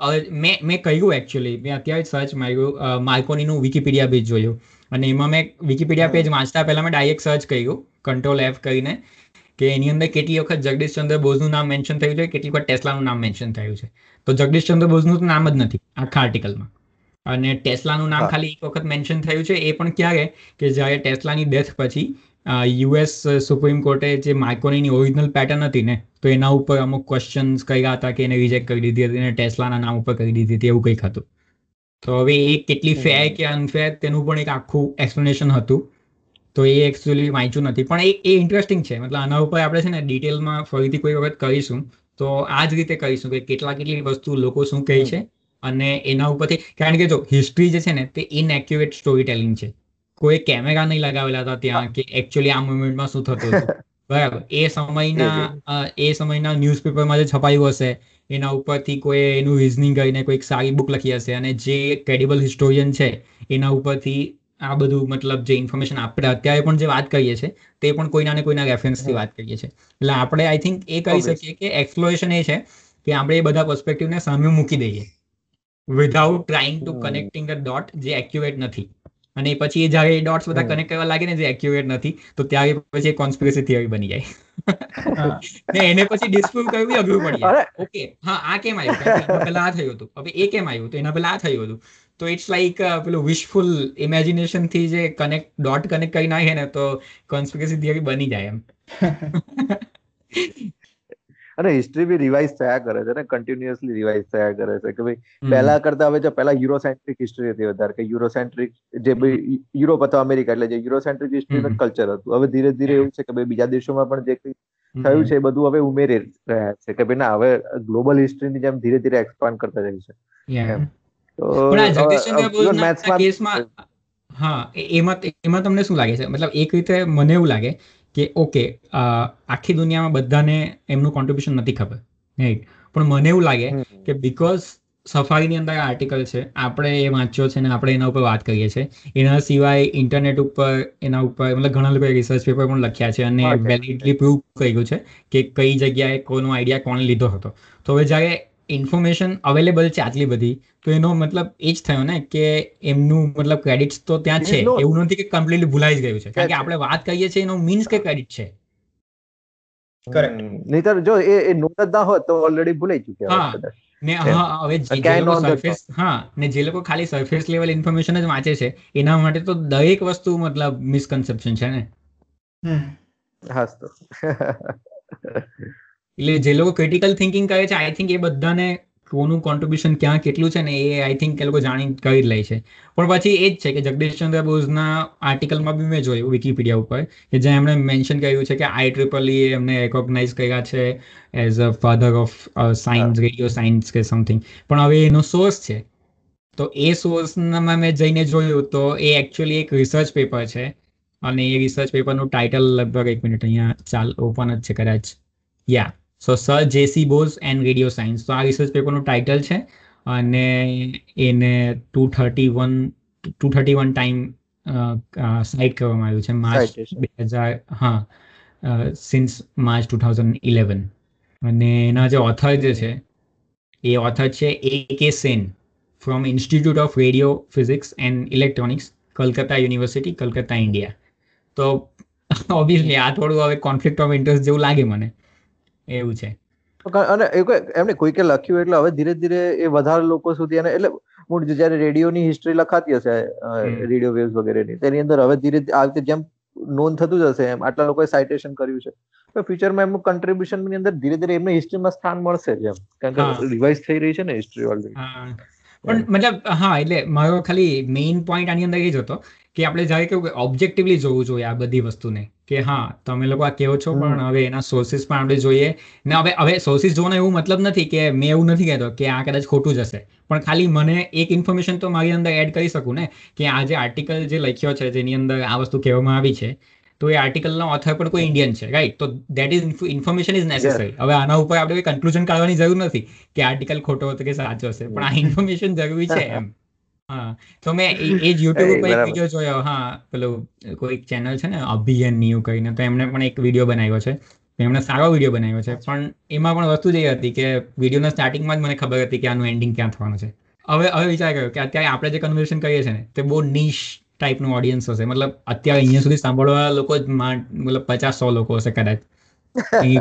મેં મેં કહ્યું એકચ્યુઅલી મેં અત્યારે સર્ચ માર્યું, માર્કોનીનું વિકીપીડિયા પેજ જોયું, અને એમાં મેં વિકીપીડિયા પેજ વાંચતા પહેલા મેં ડાયરેક્ટ સર્ચ કર્યું કંટ્રોલ એફ કરીને કે એની અંદર કેટલી વખત જગદીશચંદ્ર બોઝનું નામ મેન્શન થયું છે, કેટલી વખત ટેસ્લાનું નામ મેન્શન થયું છે. તો જગદીશચંદ્ર બોઝનું તો નામ જ નથી આખા આર્ટિકલમાં, અને ટેસ્લાનું નામ ખાલી એક વખત મેન્શન થયું છે, એ પણ ક્યારે કે જ્યારે ટેસ્લાની ડેથ પછી યુએસ સુપ્રીમ કોર્ટે જે માર્કોનીની ઓરિજિનલ પેટર્ન હતી ને તો એના ઉપર અમુક ક્વેશ્ચન્સ કર્યા હતા કે એને રિજેક્ટ કરી દીધી હતી અને ટેસ્લાના નામ ઉપર કરી દીધી હતી, એવું કંઈક હતું. તો હવે એ કેટલી ફેર કે અનફેર તેનું પણ એક આખું એક્સપ્લેનેશન હતું. તો એ એકચ્યુઅલી વાંચ્યું નથી, પણ એ ઇન્ટરેસ્ટિંગ છે. મતલબ આના ઉપર આપણે છે ને ડિટેલમાં ફરીથી કોઈ વખત કરીશું, તો આ જ રીતે કરીશું કે કેટલા કેટલી વસ્તુ લોકો શું કહે છે અને એના ઉપરથી. કારણ કે જો હિસ્ટ્રી જે છે ને તે ઇનએક્યુરેટ સ્ટોરી ટેલિંગ છે, કોઈ કેમેરા નહીં લગાવેલા હતા ત્યાં કે એકચ્યુઅલી આ મુવમેન્ટમાં શું થતું હતું, બરાબર? એ સમયના એ સમયના ન્યૂઝપેપરમાં જે છપાયું હશે એના ઉપરથી કોઈ એનું રિઝનિંગ કરીને કોઈક સારી બુક લખી હશે, અને જે ક્રેડિબલ હિસ્ટોરિયન છે એના ઉપરથી આ બધું મતલબ જે ઇન્ફોર્મેશન આપણે અત્યારે પણ જે વાત કરીએ છીએ તે પણ કોઈના ને કોઈના રેફરન્સથી વાત કરીએ છીએ. એટલે આપણે આઈ થિંક એ કહી શકીએ કે એક્સપ્લોરેશન એ છે કે આપણે એ બધા પર્સ્પેક્ટિવને સામે મૂકી દઈએ without trying to connecting the dot જે accurate નથી, અને પછી જ્યારે એ dots બધા કનેક્ટ કરવા લાગે ને જે accurate નથી, તો ત્યારે પછી કોન્સ્પિરસી થિયરી બની જાય ને, એને પછી ડિસ્પ્રૂવ કરવી અઘરું પડી જાય. ઓકે હા આ કેમ આવ્યું, પહેલા આ થયું હતું, હવે એ કેમ આવ્યું, તો એના પહેલા આ થયું હતું. તો ઇટ્સ લાઈક પેલું વિશફુલ ઇમેજિનેશન થી જે કનેક્ટ ડોટ કનેક્ટ કરી નાખે ને તો કોન્સ્પિરસી થિયરી બની જાય એમ. અને હિસ્ટ્રી બી રિવાઇઝ થયા કરે છે ને, કન્ટિન્યુઅસલી રિવાઇઝ થયા કરે છે કે ભાઈ પહેલા કરતા હવે જો પહેલા યુરોસેન્ટ્રિક હિસ્ટ્રી હતી વધારે, કે યુરોસેન્ટ્રિક જે ભાઈ યુરોપ અથવા અમેરિકા એટલે જે યુરોસેન્ટ્રિક હિસ્ટ્રીનું કલ્ચર હતું, હવે ધીરે ધીરે એવું છે કે ભાઈ બીજા દેશોમાં પણ જે થયું છે એ બધું હવે ઉમેરી રહ્યા છે કે ભાઈ ના હવે ગ્લોબલ હિસ્ટ્રીની જેમ ધીરે ધીરે એક્સપાન્ડ કરતા જાય છે. તો મેથ્સમાં હા એમાં એમાં તમને શું લાગે છે? મતલબ એક રીતે મને એવું લાગે કે ઓકે આખી દુનિયામાં બધાને એમનું કોન્ટ્રીબ્યુશન નથી ખબર, રાઈટ? પણ મને એવું લાગે કે બીકોઝ સફારીની અંદર આ આર્ટિકલ છે, આપણે એ વાંચ્યો છે ને આપણે એના ઉપર વાત કરીએ છીએ, એના સિવાય ઇન્ટરનેટ ઉપર એના ઉપર મતલબ ઘણા લોકો રિસર્ચ પેપર પણ લખ્યા છે અને વેલિડલી પ્રૂવ કર્યું છે કે કઈ જગ્યાએ કોનો આઈડિયા કોણે લીધો હતો. તો હવે જ્યારે ઇન્ફોર્મેશન અવેલેબલ છે આટલી બધી, તો એનો મતલબ એ જ થયો ને કે એમનું મતલબ ક્રેડિટ્સ તો ત્યાં છે, એવું નથી કે કમ્પ્લીટલી ભૂલાઈ જ ગયું છે, કારણ કે આપણે વાત કરીએ છીએ એનો મીન્સ કે ક્રેડિટ છે. કરેક્ટ, નહીતર જો એ નોંધ ના હોત તો ઓલરેડી ભૂલાઈ ચૂક્યા હોત. ને હા હવે જે લોકો સરફેસ હા ને જે લોકો ખાલી સરફેસ લેવલ ઇન્ફોર્મેશન જ વાંચે છે એના માટે તો દરેક વસ્તુ મતલબ મિસકન્સેપ્શન છે ને. હા તો એટલે જે લોકો ક્રિટિકલ થિંકિંગ કરે છે આઈ થિંક એ બધાને કોનું કોન્ટ્રીબ્યુશન ક્યાં કેટલું છે ને એ આઈ થિંક એ લોકો જાણી કરી લે છે. પણ પછી એ જ છે કે જગદીશચંદ્ર બોઝના આર્ટિકલમાં બી મેં જોયું વિકીપીડિયા ઉપર કે જ્યાં એમણે મેન્શન કર્યું છે કે આઈ ટ્રિપલ ઈ એમને રેકોગ્નાઇઝ કર્યા છે as a father of science, radio science કે સમથિંગ. પણ હવે એનો સોર્સ છે, તો એ સોર્સમાં મેં જઈને જોયું તો એ એકચ્યુઅલી એક રિસર્ચ પેપર છે અને એ રિસર્ચ પેપરનું ટાઇટલ લગભગ એક મિનિટ અહીંયા ચાલ ઓપન જ છે કદાચ યા so sir JC Bose and radio science. તો આ રિસર્ચ પેપરનું ટાઇટલ છે અને એને two thirty one two thirty one time cite કરવામાં આવ્યું છે માર્ચ બે હજાર હા since March two thousand eleven. અને એના જે ઓથર જે છે એ ઓથર છે A K Sen from institute of radio physics and electronics Calcutta university Calcutta India. તો ઓબ્વિયસલી આ થોડું હવે કોન્ફ્લિક્ટ ઓફ ઇન્ટરેસ્ટ જેવું લાગે મને એવું છે. અને એમને કોઈકે લખ્યું એટલે હવે ધીરે ધીરે એ વધારે લોકો સુધી અને એટલે જ્યારે રેડિયોની હિસ્ટ્રી લખાતી હશે રેડિયો વેવ્સ વગેરેની તેની અંદર હવે ધીરે આ રીતે જેમ નોંધ થતું જ હશે એમ આટલા લોકોએ સાઇટેશન કર્યું છે તો ફ્યુચરમાં એમનું કન્ટ્રીબ્યુશનની અંદર ધીરે ધીરે એમને હિસ્ટ્રીમાં સ્થાન મળશે જેમ કારણ કે રિવાઇઝ થઈ રહી છે ને હિસ્ટ્રી ઓલરેડી. પણ મતલબ હા એટલે મારો ખાલી મેઇન પોઈન્ટ આની અંદર એ જ હતો કે આપણે જ્યારે કેવું કે ઓબ્જેક્ટિવલી જોવું જોઈએ આ બધી વસ્તુને કે હા તમે લોકો આ કહો છો પણ હવે એના સોર્સિસ પણ આપણે જોઈએ ને. હવે હવે સોર્સિસ જોવાનો એવું મતલબ નથી કે મેં એવું નથી કહેતો કે આ કદાચ ખોટું જ હશે પણ ખાલી મને એક ઇન્ફોર્મેશન તો મારી અંદર એડ કરી શકું ને કે આ જે આર્ટિકલ જે લખ્યો છે જેની અંદર આ વસ્તુ કહેવામાં આવી છે તો એ આર્ટિકલનો ઓથર પણ કોઈ ઇન્ડિયન છે રાઈટ. તો that is information is necessary. હવે આના ઉપર આપણે કોઈ કન્ક્લુઝન કાઢવાની જરૂર નથી કે આર્ટિકલ ખોટો હતો કે સાચો હશે પણ આ ઇન્ફોર્મેશન જરૂરી છે એમ. હા તો મેં એ જ યુટ્યુબ ઉપર એક વિડીયો જોયો હા પેલું કોઈક ચેનલ છે ને અભિયાન ન્યુ કરીને તો એમણે પણ એક વિડીયો બનાવ્યો છે એમણે સારો વિડીયો બનાવ્યો છે પણ એમાં પણ વસ્તુ જ એ હતી કે વિડીયોના સ્ટાર્ટિંગમાં જ મને ખબર હતી કે આનું એન્ડિંગ ક્યાં થવાનું છે. હવે હવે વિચાર કર્યો કે અત્યારે આપણે જે કન્વર્ઝન કરીએ છીએ ને તે બહુ નીશ ટાઈપનું ઓડિયન્સ હશે મતલબ અત્યારે અહીંયા સુધી સાંભળવા લોકો જ મતલબ પચાસ સો લોકો હશે કદાચ.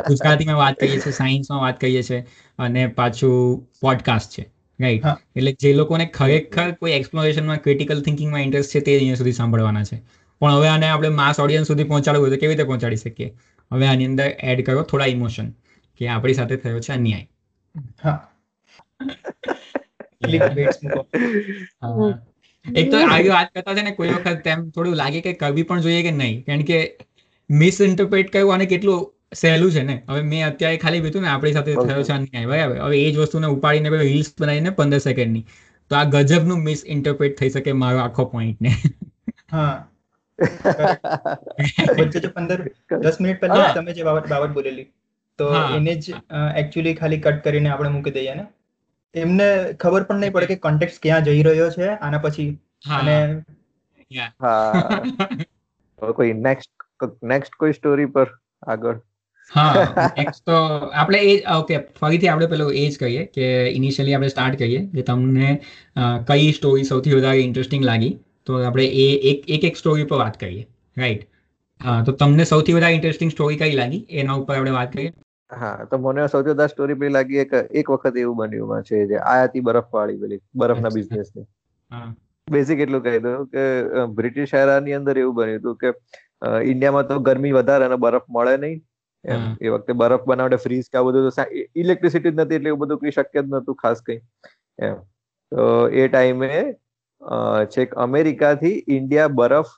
ગુજરાતીમાં વાત કરીએ છીએ સાયન્સમાં વાત કરીએ છીએ અને પાછું પોડકાસ્ટ છે રાઈટ એટલે જે લોકોને ખરેખર કોઈ એક્સપ્લોરેશનમાં ક્રિટિકલ થિંકિંગમાં ઇન્ટરેસ્ટ છે તે અહીંયા સુધી સાંભળવાના છે. પણ હવે આને આપણે માસ ઓડિયન્સ સુધી પહોંચાડવું હોય તો કેવી રીતે પહોંચાડી શકીએ. હવે આની અંદર એડ કરો થોડા ઇમોશન કે આપણી સાથે થયો છે અન્યાય. એક તો આવી વાત કરતા છે ને કોઈ વખત તેમ થોડું લાગે કે કરવી પણ જોઈએ કે નહીં કારણ કે મિસઇન્ટરપ્રેટ કરવું અને કેટલું સહેલું છે ને. હવે મેં અત્યારે ખાલી કીધું ને આપણી સાથે થયો છે અન્યાય બરાબર હવે એ જ વસ્તુને ઉપાડીને રીલ્સ બનાવીને પંદર સેકન્ડની તો આ ગજબનું મિસઇન્ટરપ્રેટ થઈ શકે મારો આખો પોઈન્ટ ને. હા વચ્ચે તો પંદર દસ મિનિટ પહેલા તમે જે બાબત બાબત બોલેલી તો એને જ એકચ્યુઅલી ખાલી કટ કરીને આપણે મૂકી દઈએ ને એમને ખબર પણ નહીં પડે કે કોન્ટેક્સ્ટ ક્યાં જઈ રહ્યો છે આના પછી. અને હા કોઈ નેક્સ્ટ નેક્સ્ટ કોઈ સ્ટોરી પર આગળ હા નેક્સ્ટ તો આપણે એ ઓકે ફરીથી આપણે પેલો એ જ કહીએ કે ઇનિશિયલી આપણે સ્ટાર્ટ કરીએ કે તમને કઈ સ્ટોરી સૌથી વધારે ઇન્ટરેસ્ટિંગ લાગી તો આપણે એ એક એક એક સ્ટોરી પર વાત કરીએ રાઈટ. હા તો તમને સૌથી વધારે ઇન્ટરેસ્ટિંગ સ્ટોરી કઈ લાગી એના ઉપર આપણે વાત કરીએ. હા તો મને સૌથી વધારે સ્ટોરી પેલી લાગી એક એક વખત એવું બન્યું છે જે આયાતી બરફ વાળી પેલી બરફના બિઝનેસની બેઝિક એટલું કહી દઉં કે બ્રિટિશ એરાની અંદર એવું બન્યું હતું કે ઇન્ડિયામાં તો ગરમી વધારે અને બરફ મળે નહીં એ વખતે બરફ બનાવડે ફ્રીઝ કે આ બધું ઇલેક્ટ્રિસિટી જ નથી એટલે એવું બધું કઈ શક્ય જ નતું ખાસ કઈ એમ. તો એ ટાઈમે છેક અમેરિકાથી ઇન્ડિયા બરફ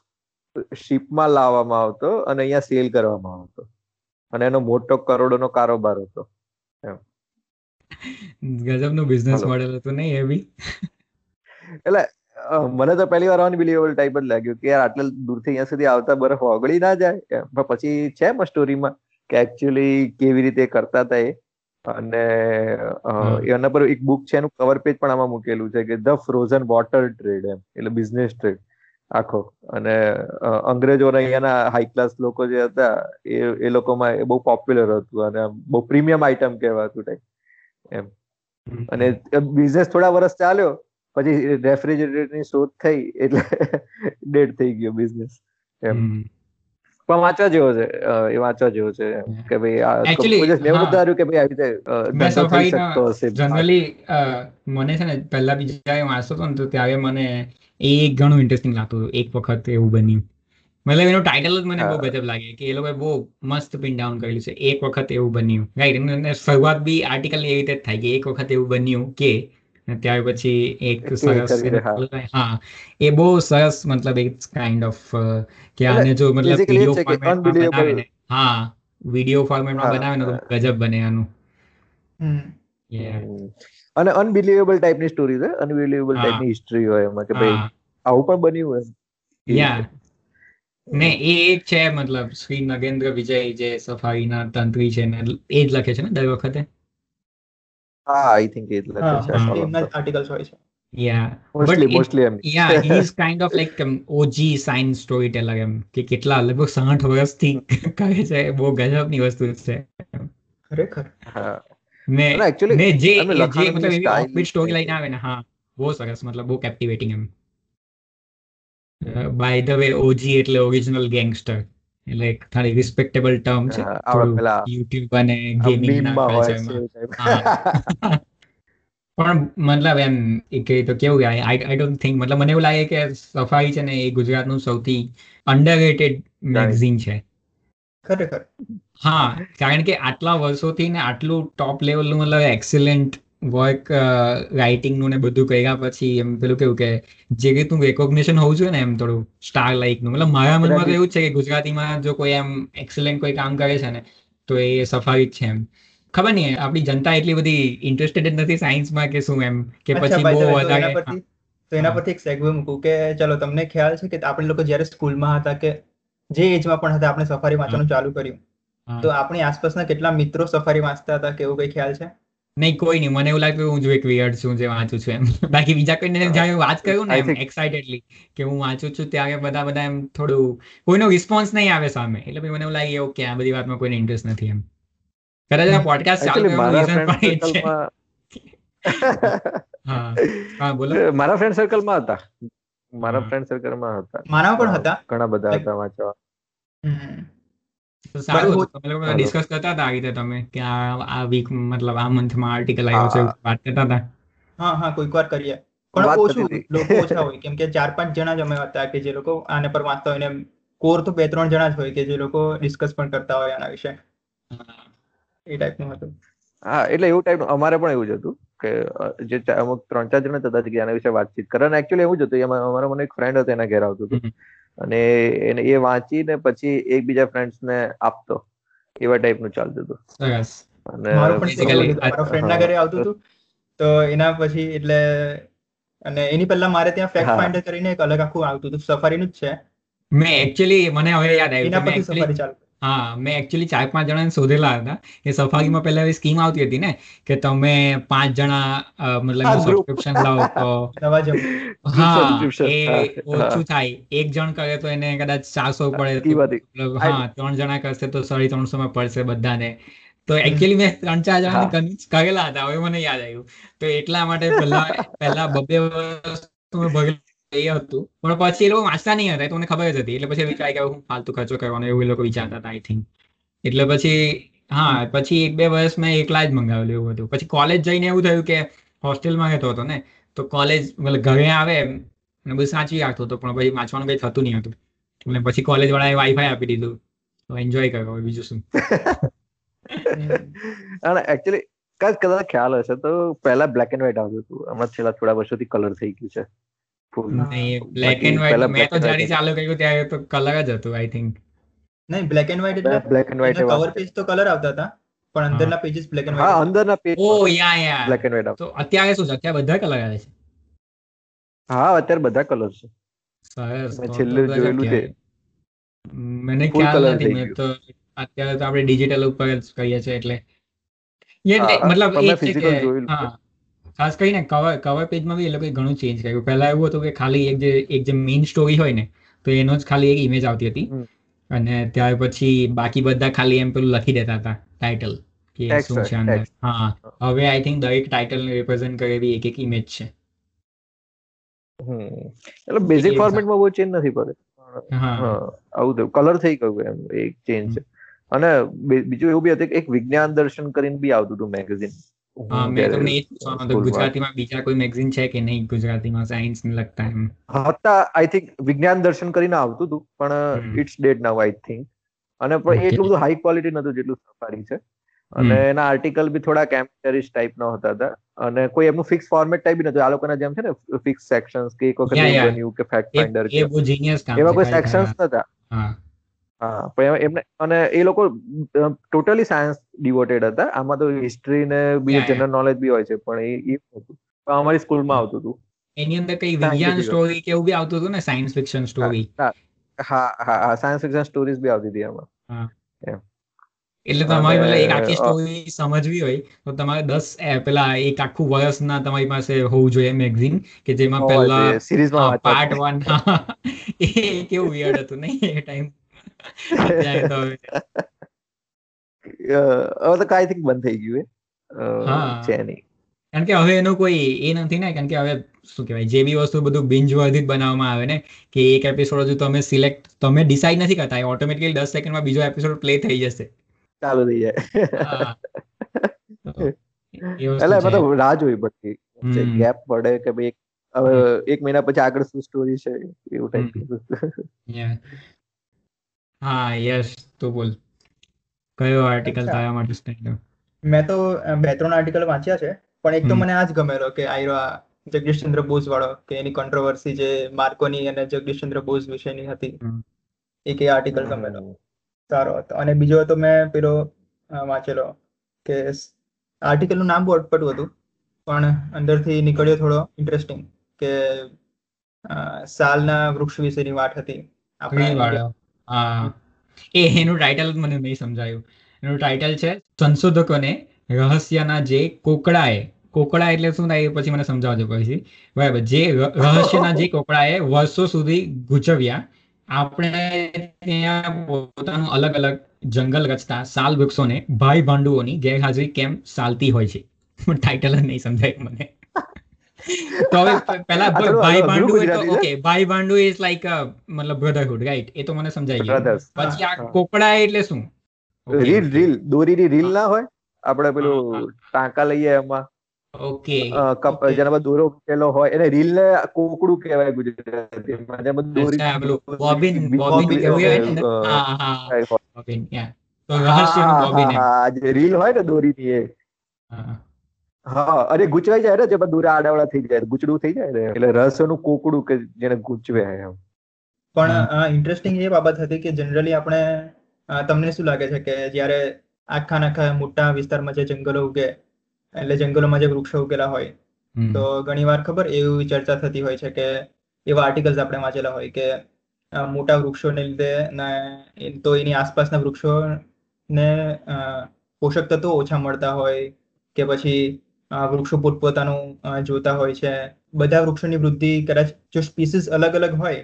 શિપમાં લાવવામાં આવતો અને અહીંયા સેલ કરવામાં આવતો અને એનો મોટો કરોડોનો કારોબાર હતો એમ. ગજબનો બિઝનેસ મોડેલ હતો નહીં એ બી. એટલે મને તો પહેલી વાર અનબિલીવેબલ ટાઈપ જ લાગ્યું કે યાર આટલા દૂરથી અહીંયા સુધી આવતા બરફ ઓગળી ના જાય. પણ પછી છે એમાં સ્ટોરીમાં કે એકચ્યુઅલી કેવી રીતે કરતા હતા એ અને એના પર એક બુક છે એનું કવર પેજ પણ આમાં મૂકેલું છે કે ધ ફ્રોઝન વોટર ટ્રેડ એમ એટલે બિઝનેસ ટ્રેડ આખો. અને અંગ્રેજોના અહીંયાના હાઈ ક્લાસ લોકો જે હતા એ એ લોકોમાં એ બહુ પોપ્યુલર હતું અને બહુ પ્રીમિયમ આઈટમ કહેવાતું ટાઈપ એમ. અને બિઝનેસ થોડા વર્ષ ચાલ્યો પછી રેફ્રિજરેટરની શોધ થઈ એટલે ડેડ થઈ ગયો બિઝનેસ એમ. પણ વાંચવા જેવો છે એ વાંચવા જેવો છે કે ભાઈ મને એ ઘણું ઇન્ટરેસ્ટિંગ લાગતું. એક વખત એવું બન્યું મતલબ એનું ટાઇટલ જ મને બહુ ગજબ લાગે કે એ લોકોએ બહુ મસ્ત પિન ડાઉન કરેલું છે એક વખત એવું બન્યું રાઈટ. અને શરૂઆત બી આર્ટિકલ એવી રીતે થાય કે એક વખત એવું બન્યું કે ત્યાર પછી એક સરસ હા એ બહુ સરસ મતલબ એક કાઇન્ડ ઓફ કે આને જો મતલબ વિડીયો ફોર્મેટમાં બનાવે ને હા વિડીયો ફોર્મેટમાં બનાવે ને તો ગજબ બને આનું. અને અનબિલીવેબલ ટાઈપની સ્ટોરી છે અનબિલીવેબલ ટાઈપની હિસ્ટ્રી હોય એમાં કે ભાઈ આવું પણ બન્યું હોય. યા ને એ એક છે મતલબ શ્રી નગેન્દ્ર વિજય જે સફારીના તંત્રી છે ને એ જ લખે છે ને દર વખતે. હા આઈ થિંક એ જ લખે છે, એમના આર્ટિકલ્સ હોય છે. Yeah, mostly, but it, mostly I mean. Yeah, he's kind of like um, O G science storyteller. એમ કે કેટલા લગભગ સાઠ વર્ષથી કહે છે, બહુ ગજબની વસ્તુ છે ખરેખર. હા મે એક્ચ્યુઅલી મે જે જે મતલબ ઓફબીટ સ્ટોરી લાઈન આવે ને, હા બહુ સરસ, મતલબ બહુ કેપ્ટિવેટિંગ એમ. By the way O G એટલે ઓરિજિનલ ગેંગસ્ટર, એટલે એક ખાલી રિસ્પેક્ટેબલ ટર્મ છે YouTube અને ગેમિંગ ના કલ્ચરમાં. પણ મતલબ એમ કે તો કેવું કે આઈ આઈ ડોન્ટ થિંક, મતલબ મને એવું લાગે કે સફારી છે ને એ ગુજરાતનું સૌથી અંડરરેટેડ મેગેઝિન છે ખરેખર. હા, કારણ કે આટલા વર્ષોથી ને આટલું ટોપ લેવલનું મતલબ એક્સિલન્ટ વર્ક રાઇટિંગનું ને બધું કર્યા પછી એમ પેલું કેવું કે જે રીતનું રેકોગ્નેશન હોવું જોઈએ ને એમ થોડું સ્ટાર લાઇકનું. મતલબ મારા મનમાં તો એવું જ છે કે ગુજરાતીમાં જો કોઈ એમ એક્સિલન્ટ કોઈ કામ કરે છે ને તો એ સફારી જ છે એમ. ખબર નઈ આપણી જનતા એટલી બધી ઇન્ટરેસ્ટેડ નથી સાયન્સમાં કે શું એમ કે પછી બહુ વધારે. તો એના પરથી એક સેગવે મૂકું કે ચલો તમને ખ્યાલ છે કે આપણે લોકો જ્યારે સ્કૂલમાં હતા કે જે એજમાં પણ હતા, આપણે સફારી વાંચવાનું ચાલુ કર્યું તો આપણી આસપાસના કેટલા મિત્રો સફારી વાંચતા હતા કે એવું કઈ ખ્યાલ છે? નહીં, કોઈ નહીં. મને એવું લાગ્યું હું જો એક વિયર્ડ છું જે વાંચું છું એમ. બાકી બીજા કોઈને જ્યારે વાત કરું ને એમ એક્સાઇટેડલી કે હું વાંચું છું ત્યારે બધા બધા એમ થોડું કોઈનો રિસ્પોન્સ નહીં આવે સામે, એટલે મને એવું લાગે ઓકે આ બધી વાતમાં કોઈને ઇન્ટરેસ્ટ નથી એમ. મારા ફ્રેન્ડ સર્કલમાં હતા, મારા ફ્રેન્ડ સર્કલમાં હતા, મારા પણ હતા, ઘણા બધા હતા વાંચવા. સારું, તમે ડિસ્કસ કરતા હતા આ રીતે તમે કે આ વીક મતલબ આ મંથમાં આર્ટિકલ આવ્યો છે વાત કરતા હતા? હા હા, કોઈક વાર કરીએ પણ ઓછું, લોકો ઓછા હોય કેમ કે ચાર પાંચ જણા જ અમે હતા કે જે લોકો આને પર વાંચતા હોય ને કોર તો બે ત્રણ જણા જ હોય કે જે લોકો ડિસ્કસ પણ કરતા હોય આના વિશે. એ ટાઈપનું હતું. હા, એટલે એવું ટાઈપનું અમારે પણ એવું જ હતું કે જે અમુક ત્રણ ચાર જણા હતા કે આના વિશે વાતચીત કરે. અને એકચ્યુઅલી એવું જ હતું, અમારો મને એક ફ્રેન્ડ હતો એના ઘેર આવતું હતું અને એને એ વાંચીને પછી એકબીજા ફ્રેન્ડ્સને આપતો, એવા ટાઈપનું ચાલતું હતું. અને મારા ફ્રેન્ડના ઘરે આવતું હતું તો એના પછી એટલે અને એની પહેલા મારે ત્યાં ફેક્ટ ફાઇન્ડર કરીને એક અલગ આખું આવતું હતું, સફારીનું જ છે. મેં એકચ્યુઅલી મને હવે યાદ આવ્યું, એના પછી સફારી ચાલુ. હા, મેં એકચ્યુઅલી ચાર પાંચ જણાને શોધેલા હતા કે સફારીમાં પહેલા એવી સ્કીમ આવતી હતી ને કે તમે પાંચ જણા મતલબ સબસ્ક્રિપ્શન લાવો તો ઓછું થાય, એક જણ કરે તો એને કદાચ ચારસો પડે, હા ત્રણ જણા કરશે તો સાડી ત્રણસો માં પડશે બધાને. તો એકચ્યુઅલી મેં ત્રણ ચાર જણાને કન્વિન્સ કરેલા હતા, હવે મને યાદ આવ્યું. તો એટલા માટે પહેલા પહેલા બબે વર્ષ ભગેલું એ હતું, પણ પછી એ લોકો વાંચતા નહીં હતા, તમને ખબર જ હતી. એટલે પછી વિચાર કે હું ફાલતુ ખર્ચો કરવાનો એવું એ લોકો વિચારતા હતા આઈ થિંક. એટલે પછી હા, પછી એક બે વર્ષ મેં એકલા જ મંગાવેલું એવું હતું. પછી કોલેજ જઈને એવું થયું કે હોસ્ટેલમાં રહેતો હતો ને તો કોલેજ મતલબ ઘરે આવે અને બધું સાચવી રાખતો હતો, પણ પછી વાંચવાનું કંઈ થતું નહીં હતું. એટલે પછી કોલેજ વાળાએ વાઈફાઈ આપી દીધું તો એન્જોય કરો, બીજું શું. એકચ્યુઅલી કદાચ કદાચ ખ્યાલ હશે તો પહેલા બ્લેક એન્ડ વ્હાઈટ આવતું હતું, હમણાં છેલ્લા થોડા વર્ષોથી કલર થઈ ગયું છે. બ્લેક એન્ડ વ્હાઈટ મેં તો જ્યારે ચાલુ કર્યું ત્યારે તો કલર જ હતું આઈ થિંક. નહીં, બ્લેક એન્ડ વ્હાઈટ એટલે black and white cover page તો કલર આવતા હતા પણ અંદરના પેજીસ બ્લેક એન્ડ વ્હાઈટ. હા, અંદરના page. Oh yeah yeah, black and white. તો અત્યારે શું છે? અત્યારે બધા કલર આવે છે. હા, અત્યારે બધા કલર છે. સરસ, મેં છેલ્લે જોયેલું છે. મને ખ્યાલ નથી, મેં તો અત્યારે તો આપણે ડિજિટલ ઉપર જ કરીએ છીએ એટલે એટલે મતલબ એ ફિઝિકલ જોયેલું. હા, ખાસ કરીને કવર કવર પેજમાં બી એ લોકોએ ઘણું ચેન્જ કર્યું. પહેલા એવું હતું કે ખાલી એક જે એક જે મેઇન સ્ટોરી હોય ને તો એનો જ ખાલી એક ઇમેજ આવતી હતી અને ત્યાર પછી બાકી બધા ખાલી એમ પેલું લખી દેતા હતા ટાઇટલ કે શું છે અંદર. હા, હવે આઈ થિંક દરેક ટાઇટલને રિપ્રેઝન્ટ કરે એવી એક એક ઇમેજ છે. એટલે બેઝિક ફોર્મેટમાં બહુ ચેન્જ નથી પડે. હા, આવું થયું, કલર થઈ ગયું એમ, એક ચેન્જ છે. અને બીજું એવું બી હતું કે એક વિજ્ઞાન દર્શન કરીને બી આવતું હતું મેગેઝિન. મેં તમને એ જ પૂછવાનું હતું, ગુજરાતીમાં બીજા કોઈ મેગેઝિન છે કે નહીં ગુજરાતીમાં સાયન્સ ને લગતા? એમ હતા આઈ થિંક, વિજ્ઞાન દર્શન કરીને આવતું હતું પણ it's dead now I think. અને પણ એટલું બધું હાઈ ક્વોલિટી નતું જેટલું સફારી છે. અને એના આર્ટિકલ બી થોડા કેમ્પરિશ ટાઈપના હોતા હતા અને કોઈ એમનું ફિક્સ ફોર્મેટ ટાઈપ બી નતું. આ લોકોના જેમ છે ને ફિક્સ સેક્શન્સ કે એક વખત બન્યું કે ફેક્ટ ફાઇન્ડર કે એવા કોઈ સેક્શન્સ નતા. હા, પણ એમને અને એ લોકો ટોટલી સાયન્સ ડિવોટેડ હતા. આમાં તો હિસ્ટ્રી ને બીજું જનરલ નોલેજ બી હોય છે પણ એ હતું. અમારી સ્કૂલમાં આવતું હતું, એની અંદર કઈ વિજ્ઞાન સ્ટોરી કે એવું બી આવતું હતું ને, સાયન્સ ફિક્શન સ્ટોરી हाँ हाँ हाँ साइंस फिक्शन स्टोरीज भी आती थी हमारे। हाँ yeah. એટલે તમારી મતલબ એક આખી સ્ટોરી સમજવી હોય તો તમારે દસ પેલા એક આખું વર્ષના તમારી પાસે હોવું જોઈએ મેગઝીન કે જેમાં પહેલા સિરીઝમાં પાર્ટ वन એ કેવું વિયર્ડ હતું નહીં એ ટાઈમ જાય તો હવે તો કાઈ થિંક બંધ થઈ ગયું હે ચેની કારણ કે હવે એનો કોઈ એ નથી ને કારણ કે હવે શું કહેવાય જે બી વસ્તુ બધું બિંજ વર્ધિત બનાવવામાં આવે ને કે એક એપિસોડ હજુ તમે સિલેક્ટ તમે ડિસાઇડ નથી કરતા ઓટોમેટિકલી દસ સેકન્ડમાં બીજો એપિસોડ પ્લે થઈ જશે ચાલુ થઈ જાય એટલે મતલબ રાહ જોવી પડતી ગેપ પડે કે ભાઈ હવે એક મહિના પછી આગળ શું સ્ટોરી છે એવું ટાઈપ હા યસ તો બોલ કયો આર્ટિકલ તારા માટે સ્ટેન્ડ મેં તો બે ત્રણ આર્ટિકલ વાંચ્યા છે પણ એક તો મને આ જ ગમેલો કે આયરા જગદીશ ચંદ્ર બોઝ વાળો કે એની કોન્ટ્રોવર્સી જે માર્કોની અને જગદીશ ચંદ્ર બોઝ વિશેની હતી એક એ આર્ટિકલ ગમેલો સારો હતો અને બીજો હતો મેં પેલો વાંચેલો કે આર્ટિકલનું નામ બહુ અટપટું હતું પણ અંદરથી નીકળ્યો થોડો ઇન્ટરેસ્ટિંગ કે સાલના વૃક્ષ વિશેની વાત હતી આપણે એનું ટાઇટલ મને નહીં સમજાયું એનું ટાઇટલ છે સંશોધકોને રહસ્યના જે કોકડાએ કોકડા એટલે શું થાય એ પછી મને સમજાવજો પછી બરાબર જે રહસ્યના જે કોકડાએ વર્ષો સુધી ગુચવ્યા આપણે ત્યાં પોતાનું અલગ અલગ જંગલ રચતા સાલ વૃક્ષોને ભાઈ ભાંડુઓની ગેરહાજરી કેમ સાલતી હોય છે ટાઇટલ જ નહીં સમજાય મને તો હવે પહેલા ભાઈ ભાંડુ ઓકે ભાઈ ભાંડુ ઇઝ લાઈક મતલબ બ્રધરહુડ રાઈટ એ તો મને સમજાઈ ગયું પછી આ કોકડા એટલે શું રીલ રીલ દોરીની રીલ ના હોય આપણે પેલું ટાંકા લઈએ એમાં ઓકે જેના દોરો ઉકેલો હોય એને રીલ ને કોકડું કહેવાય ગુજરાતી રીલ હોય ને દોરીની એ હા અરે ગુચવાઈ જાય ને જે દોરા આડાવડા થઈ જાય ગુચડું થઈ જાય ને એટલે રહસ્ય નું કોકડું કે જેને ગુચવે એમ પણ ઇન્ટરેસ્ટિંગ એ બાબત હતી કે જનરલી આપણે તમને શું લાગે છે કે જયારે આખા નાખા મોટા વિસ્તારમાં જે જંગલો ઉગે એટલે જંગલોમાં જે વૃક્ષો ઉગેલા હોય તો ઘણી વાર ખબર એવી ચર્ચા થતી હોય છે કે એવા આર્ટિકલ્સ આપણે વાંચેલા હોય કે મોટા વૃક્ષોને લીધે તો એની આસપાસના વૃક્ષોને પોષક તત્વો ઓછા મળતા હોય કે પછી વૃક્ષો પોતપોતાનું જોતા હોય છે બધા વૃક્ષોની વૃદ્ધિ કદાચ જો સ્પીસીસ અલગ અલગ હોય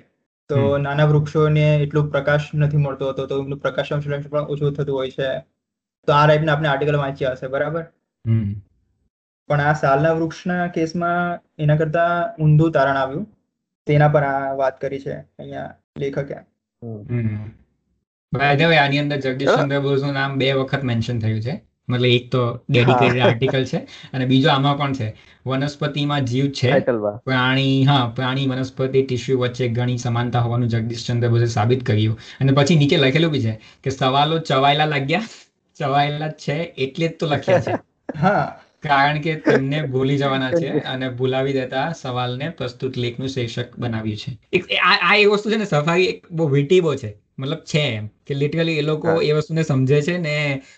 તો નાના વૃક્ષોને એટલું પ્રકાશ નથી મળતો હતો તો એમનું પ્રકાશ સંશ્લેષણ પણ ઓછું થતું હોય છે તો આ ટાઈપના આપણે આર્ટિકલ વાંચ્યા હશે બરાબર પણ આ સાલના વૃક્ષના કેસમાં એના કરતા ઊંધું તારણ આવ્યું તેના પર આ વાત કરી છે અહીંયા લેખકે ભાઈ હવે આની અંદર જગદીશ ચંદ્ર બોઝનું નામ બે વખત મેન્શન થયું છે મતલબ એક તો ડેડિકેટેડ આર્ટિકલ છે અને બીજો આમાં પણ છે વનસ્પતિમાં જીવ છે પ્રાણી હા પ્રાણી વનસ્પતિ ટીસ્યુ વચ્ચે ઘણી સમાનતા હોવાનું જગદીશ ચંદ્ર બોઝે સાબિત કર્યું અને પછી નીચે લખેલું બી છે કે સવાલો ચવાયેલા લાગ્યા ચવાયેલા છે એટલે જ તો લખ્યા છે હા કારણ કે તેમને ભૂલી જવાના છે અને ભૂલાવી દેતા સવાલને પ્રસ્તુત લેખનું શીર્ષક બનાવ્યું છે એક આ એ વસ્તુ છે ને સફારી એક બહુ વીટીબો છે મતલબ છે એમ કે લિટરલી એ લોકો એ વસ્તુને સમજે છે ને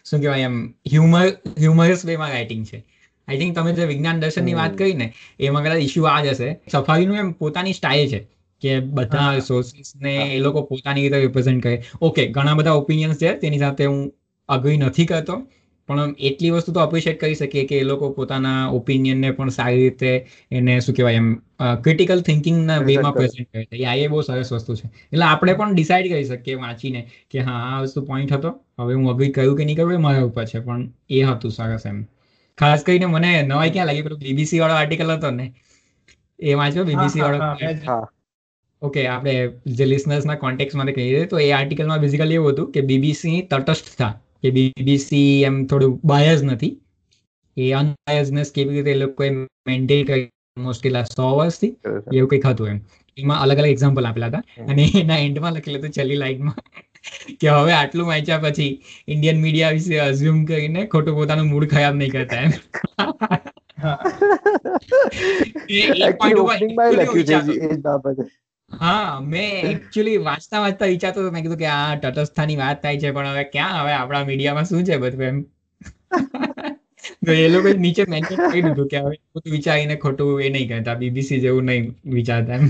શું કહેવાય એમ હ્યુમર હ્યુમરસ વેમાં રાઇટિંગ છે આઈ થિંક તમે જે વિજ્ઞાન દર્શનની વાત કરી ને એમાં કદાચ ઇસ્યુ આ જ હશે સફારીનું એમ પોતાની સ્ટાઇલ છે કે બધા સોર્સિસને એ લોકો પોતાની રીતે રિપ્રેઝેન્ટ કરે ઓકે ઘણા બધા ઓપિનિયન્સ છે તેની સાથે હું અગ્રી નથી કરતો પણ એટલી વસ્તુ તો એપ્રિશિએટ કરી શકીએ કે એ લોકો પોતાના ઓપિનિયનને પણ સારી રીતે એને શું કહેવાય એમ ક્રિટિકલ થિંકિંગના વેમાં પ્રેઝન્ટ કરે છે આ એ બહુ સરસ વસ્તુ છે એટલે આપણે પણ ડિસાઇડ કરી શકીએ વાંચીને કે હા આ વસ્તુ પોઈન્ટ હતો હવે હું અગ્રી કર્યું કે નહીં કર્યું એ મારા ઉપર છે પણ એ હતું સરસ એમ ખાસ કરીને મને નવાઈ ક્યાં લાગી પેલો બીબીસી વાળો આર્ટિકલ હતો ને એ વાંચ્યો બીબીસી વાળો ઓકે આપણે જે લિસનર્સના કોન્ટેક્સમાં કહીએ તો એ આર્ટિકલમાં બેઝિકલી એવું હતું કે બીબીસી તટસ્થતા કે બીબીસી એમ થોડું બાયસ નથી એ અનબાયસનેસ કેવી રીતે એ લોકોએ મેન્ટેન કરી મોસ્ટલી લાસ્ટ સો વર્ષથી એવું કંઈક હતું એમ એમાં અલગ અલગ એક્ઝામ્પલ આપેલા હતા અને એના એન્ડમાં લખેલું હતું છેલ્લી લાઈનમાં કે હવે આટલું વાંચ્યા પછી ઇન્ડિયન મીડિયા વિશે અઝ્યુમ કરીને ખોટું પોતાનું મૂડ ખરાબ નહીં કરતા એમ હા મેં એકચ્યુઅલી વાંચતા વાંચતા વિચારતો મેં કીધું કે આ તટસ્થાની વાત થાય છે પણ હવે ક્યાં હવે આપણા મીડિયામાં શું છે બધું એમ તો એ લોકો નીચે મેન્શન કરી દીધું કે હવે ખોટું વિચારીને ખોટું એ નહીં કહેતા બીબીસી જેવું નહીં વિચારતા એમ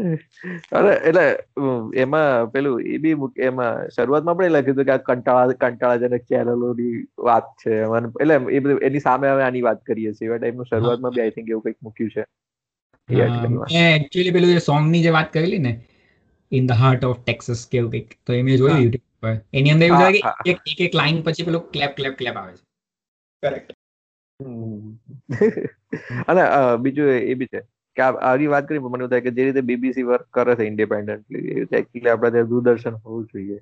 અરે એટલે એમાં પેલું એ બી એમાં શરૂઆતમાં પણ એ લખ્યું હતું કે આ કંટાળા કંટાળાજનક ચેનલોની વાત છે, એટલે એ બધું એની સામે હવે આની વાત કરીએ છીએ એવા ટાઈપનું શરૂઆતમાં બી આઈ થિંક એવું કંઈક મૂક્યું છે. એ એક્ચ્યુઅલી પેલું જે સોંગની જે વાત કરેલી ને in the heart of Texas કે એવું કંઈક, તો એ મેં જોયું યુટ્યુબ પર, એની અંદર એવું થાય કે એક એક એક લાઈન પછી પેલું ક્લેપ ક્લેપ ક્લેપ આવે છે. કરેક્ટ. અને બીજું એ બી છે કે આવી વાત કરી મને થાય કે જે રીતે બીબીસી વર્ક કરે છે ઇન્ડિપેન્ડન્ટલી, એટલે આપણે ત્યાં દૂરદર્શન હોવું જોઈએ.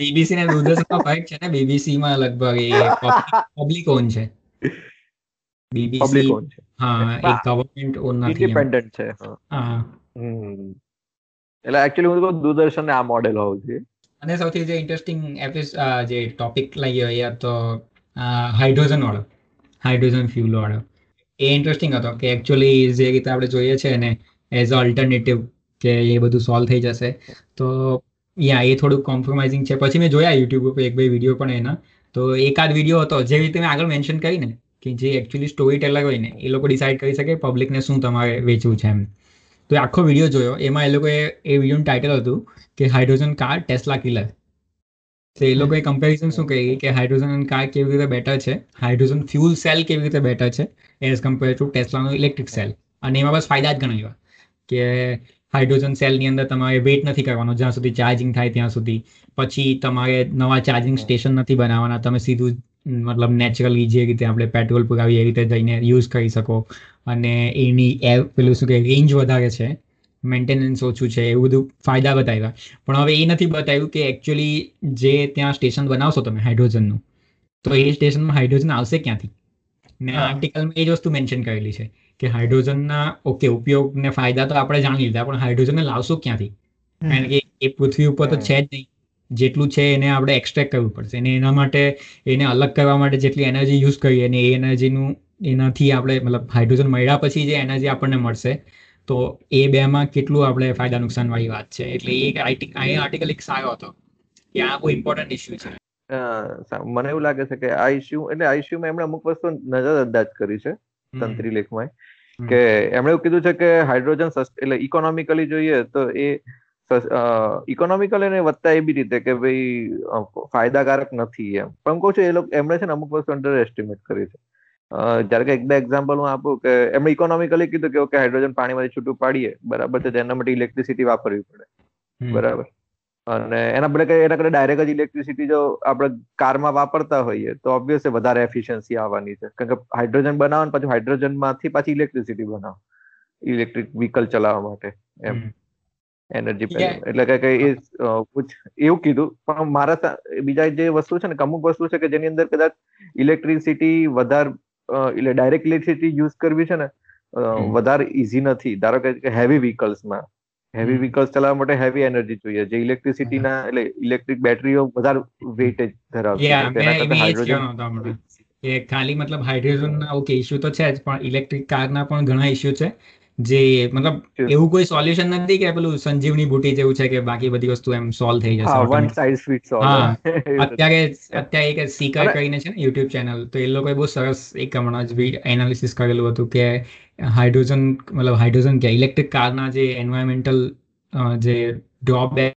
બીબીસી ને દૂરદર્શનનો ફરક છે ને, બીબીસીમાં લગભગ પબ્લિક ઓન છે, બીબીસી હા એ ગવર્નમેન્ટ ઓન નથી, ઇન્ડિપેન્ડન્ટ છે. હા હમ એટલે એક્ચ્યુઅલી હું તો દૂરદર્શન આ મોડેલ હોવું જોઈએ. અને સૌથી જે ઇન્ટરેસ્ટિંગ એપિસોડ જે ટોપિક લઈ હોય તો હાઇડ્રોજન વાળો, હાઇડ્રોજન ફ્યુલ વાળો એ ઇન્ટરેસ્ટિંગ હતો કે એકચ્યુઅલી જે રીતે આપણે જોઈએ છે ને એઝ અ ઓલ્ટરનેટિવ કે એ બધું સોલ્વ થઈ જશે, તો યા એ થોડુંક કોમ્પ્રોમાઇઝિંગ છે. પછી મેં જોયા યુટ્યુબ ઉપર એક બે વિડીયો પણ એના, તો એકાદ વિડીયો હતો જે રીતે મેં આગળ મેન્શન કરીને કે જે એકચ્યુઅલી સ્ટોરી ટેલર હોય ને એ લોકો ડિસાઇડ કરી શકે પબ્લિકને શું તમારે વેચવું છે એમ. તો આખો વિડીયો જોયો, એમાં એ લોકોએ એ વિડીયોનું ટાઇટલ હતું કે હાઇડ્રોજન કાર ટેસ્લા કિલર. તો એ લોકોએ કમ્પેરિઝન શું કહી કે હાઇડ્રોજન કાર કેવી રીતે બેટર છે, હાઇડ્રોજન ફ્યુલ સેલ કેવી રીતે બેટર છે એઝ કમ્પેર ટુ ટેસ્લાનો ઇલેક્ટ્રિક સેલ. અને એમાં બસ ફાયદા જ ગણાવ્યા કે હાઇડ્રોજન સેલની અંદર તમારે વેઇટ નથી કરવાનો જ્યાં સુધી ચાર્જિંગ થાય ત્યાં સુધી, પછી તમારે નવા ચાર્જિંગ સ્ટેશન નથી બનાવવાના, તમે સીધું મતલબ નેચરલી જે રીતે આપણે પેટ્રોલ પુરાવીએ એ રીતે જઈને યુઝ કરી શકો. અને એની એ પેલું શું કે રેન્જ વધારે છે, મેન્ટેનન્સ ઓછું છે, એવું બધું ફાયદા બતાવ્યા. પણ હવે એ નથી બતાવ્યું કે એકચ્યુઅલી જે ત્યાં સ્ટેશન બનાવશો તમે હાઇડ્રોજનનું, તો એ સ્ટેશનમાં હાઇડ્રોજન આવશે ક્યાંથી. ને આ આર્ટિકલમાં એ જ વસ્તુ મેન્શન કરેલી છે કે હાઇડ્રોજનના ઓકે ઉપયોગ ને ફાયદા તો આપણે જાણી લીધા, પણ હાઇડ્રોજનને લાવશો ક્યાંથી, કારણ કે એ પૃથ્વી ઉપર તો છે જ નહીં. જેટલું છે એને આપણે એક્સ્ટ્રેક્ટ કરવું પડશે, અને એના માટે એને અલગ કરવા માટે જેટલી એનર્જી યુઝ કરીએ અને એ એનર્જીનું એનાથી આપણે મતલબ હાઇડ્રોજન મળ્યા પછી જે એનર્જી આપણને મળશે, તો એ બેમાં કેટલું આપણે ફાયદા નુકસાન વાળી વાત છે. એટલે એક આર્ટિકલ એક સારો હતો કે આ બહુ ઇમ્પોર્ટન્ટ ઇસ્યુ છે. મને એવું લાગે છે કે આ ઇસ્યુ એટલે આ ઇસ્યુમાં એમણે અમુક વસ્તુ નજરઅંદાજ કરી છે તંત્રી લેખમાં, કે એમણે એવું કીધું છે કે હાઇડ્રોજન એટલે ઇકોનોમિકલી જોઈએ તો એ ઇકોનોમિકલ એને વધતા એવી રીતે કે ભાઈ ફાયદાકારક નથી એમ. પણ હું કહું છું એ લોકો એમણે છે ને અમુક વસ્તુ અંડર એસ્ટિમેટ કરી છે. જ્યારે કે એક બે એક્ઝામ્પલ હું આપું કે એમણે ઇકોનોમિકલી કીધું કે ઓકે હાઇડ્રોજન પાણીમાંથી છૂટું પાડીએ બરાબર, તો એના માટે ઇલેક્ટ્રિસિટી વાપરવી પડે બરાબર, અને એના બદલે એના કરતા ડાયરેક્ટ જ ઇલેક્ટ્રિસિટી જો આપણે કારમાં વાપરતા હોઈએ તો ઓબ્વિયસલી વધારે એફિશિયન્સી આવવાની છે, કારણ કે હાઇડ્રોજન બનાવો ને પછી હાઇડ્રોજનમાંથી પાછી ઇલેક્ટ્રિસિટી બનાવો ઇલેક્ટ્રિક વ્હીકલ ચલાવવા માટે એમ એનર્જી પેનલ. એટલે કે એ એવું કીધું. પણ મારા બીજા જે વસ્તુ છે ને અમુક વસ્તુ છે કે જેની અંદર કદાચ ઇલેક્ટ્રિસિટી વધારે એટલે ડાયરેક્ટ ઇલેક્ટ્રિસિટી યુઝ કરવી છે ને વધારે ઈઝી નથી. ધારો કે હેવી વ્હીકલ્સમાં હેવી વ્હીકલ્સ ચલાવવા માટે હેવી એનર્જી જોઈએ જે ઇલેક્ટ્રિસિટીના એટલે ઇલેક્ટ્રિક બેટરીઓ વધારે વેટેજ ધરાવે છે. ખાલી મતલબ હાઇડ્રોજનના ઓકે ઇસ્યુ તો છે જ, પણ ઇલેક્ટ્રિક કારના પણ ઘણા ઇસ્યુ છે જે મતલબ એવું કોઈ સોલ્યુશન નથી કે પેલું સંજીવની બુટી જેવું છે કે બાકી બધી વસ્તુ એમ સોલ્વ થઈ જશે. One size fits all. અત્યારે અત્યારે એક સીકર કરીને છે ને યુટ્યુબ ચેનલ, તો એ લોકોએ બહુ સરસ એક હમણાં જ એનાલિસિસ કરેલું હતું કે હાઇડ્રોજન મતલબ હાઇડ્રોજન કે ઇલેક્ટ્રિક કારના જે એન્વાયરમેન્ટલ જે ડ્રોબેક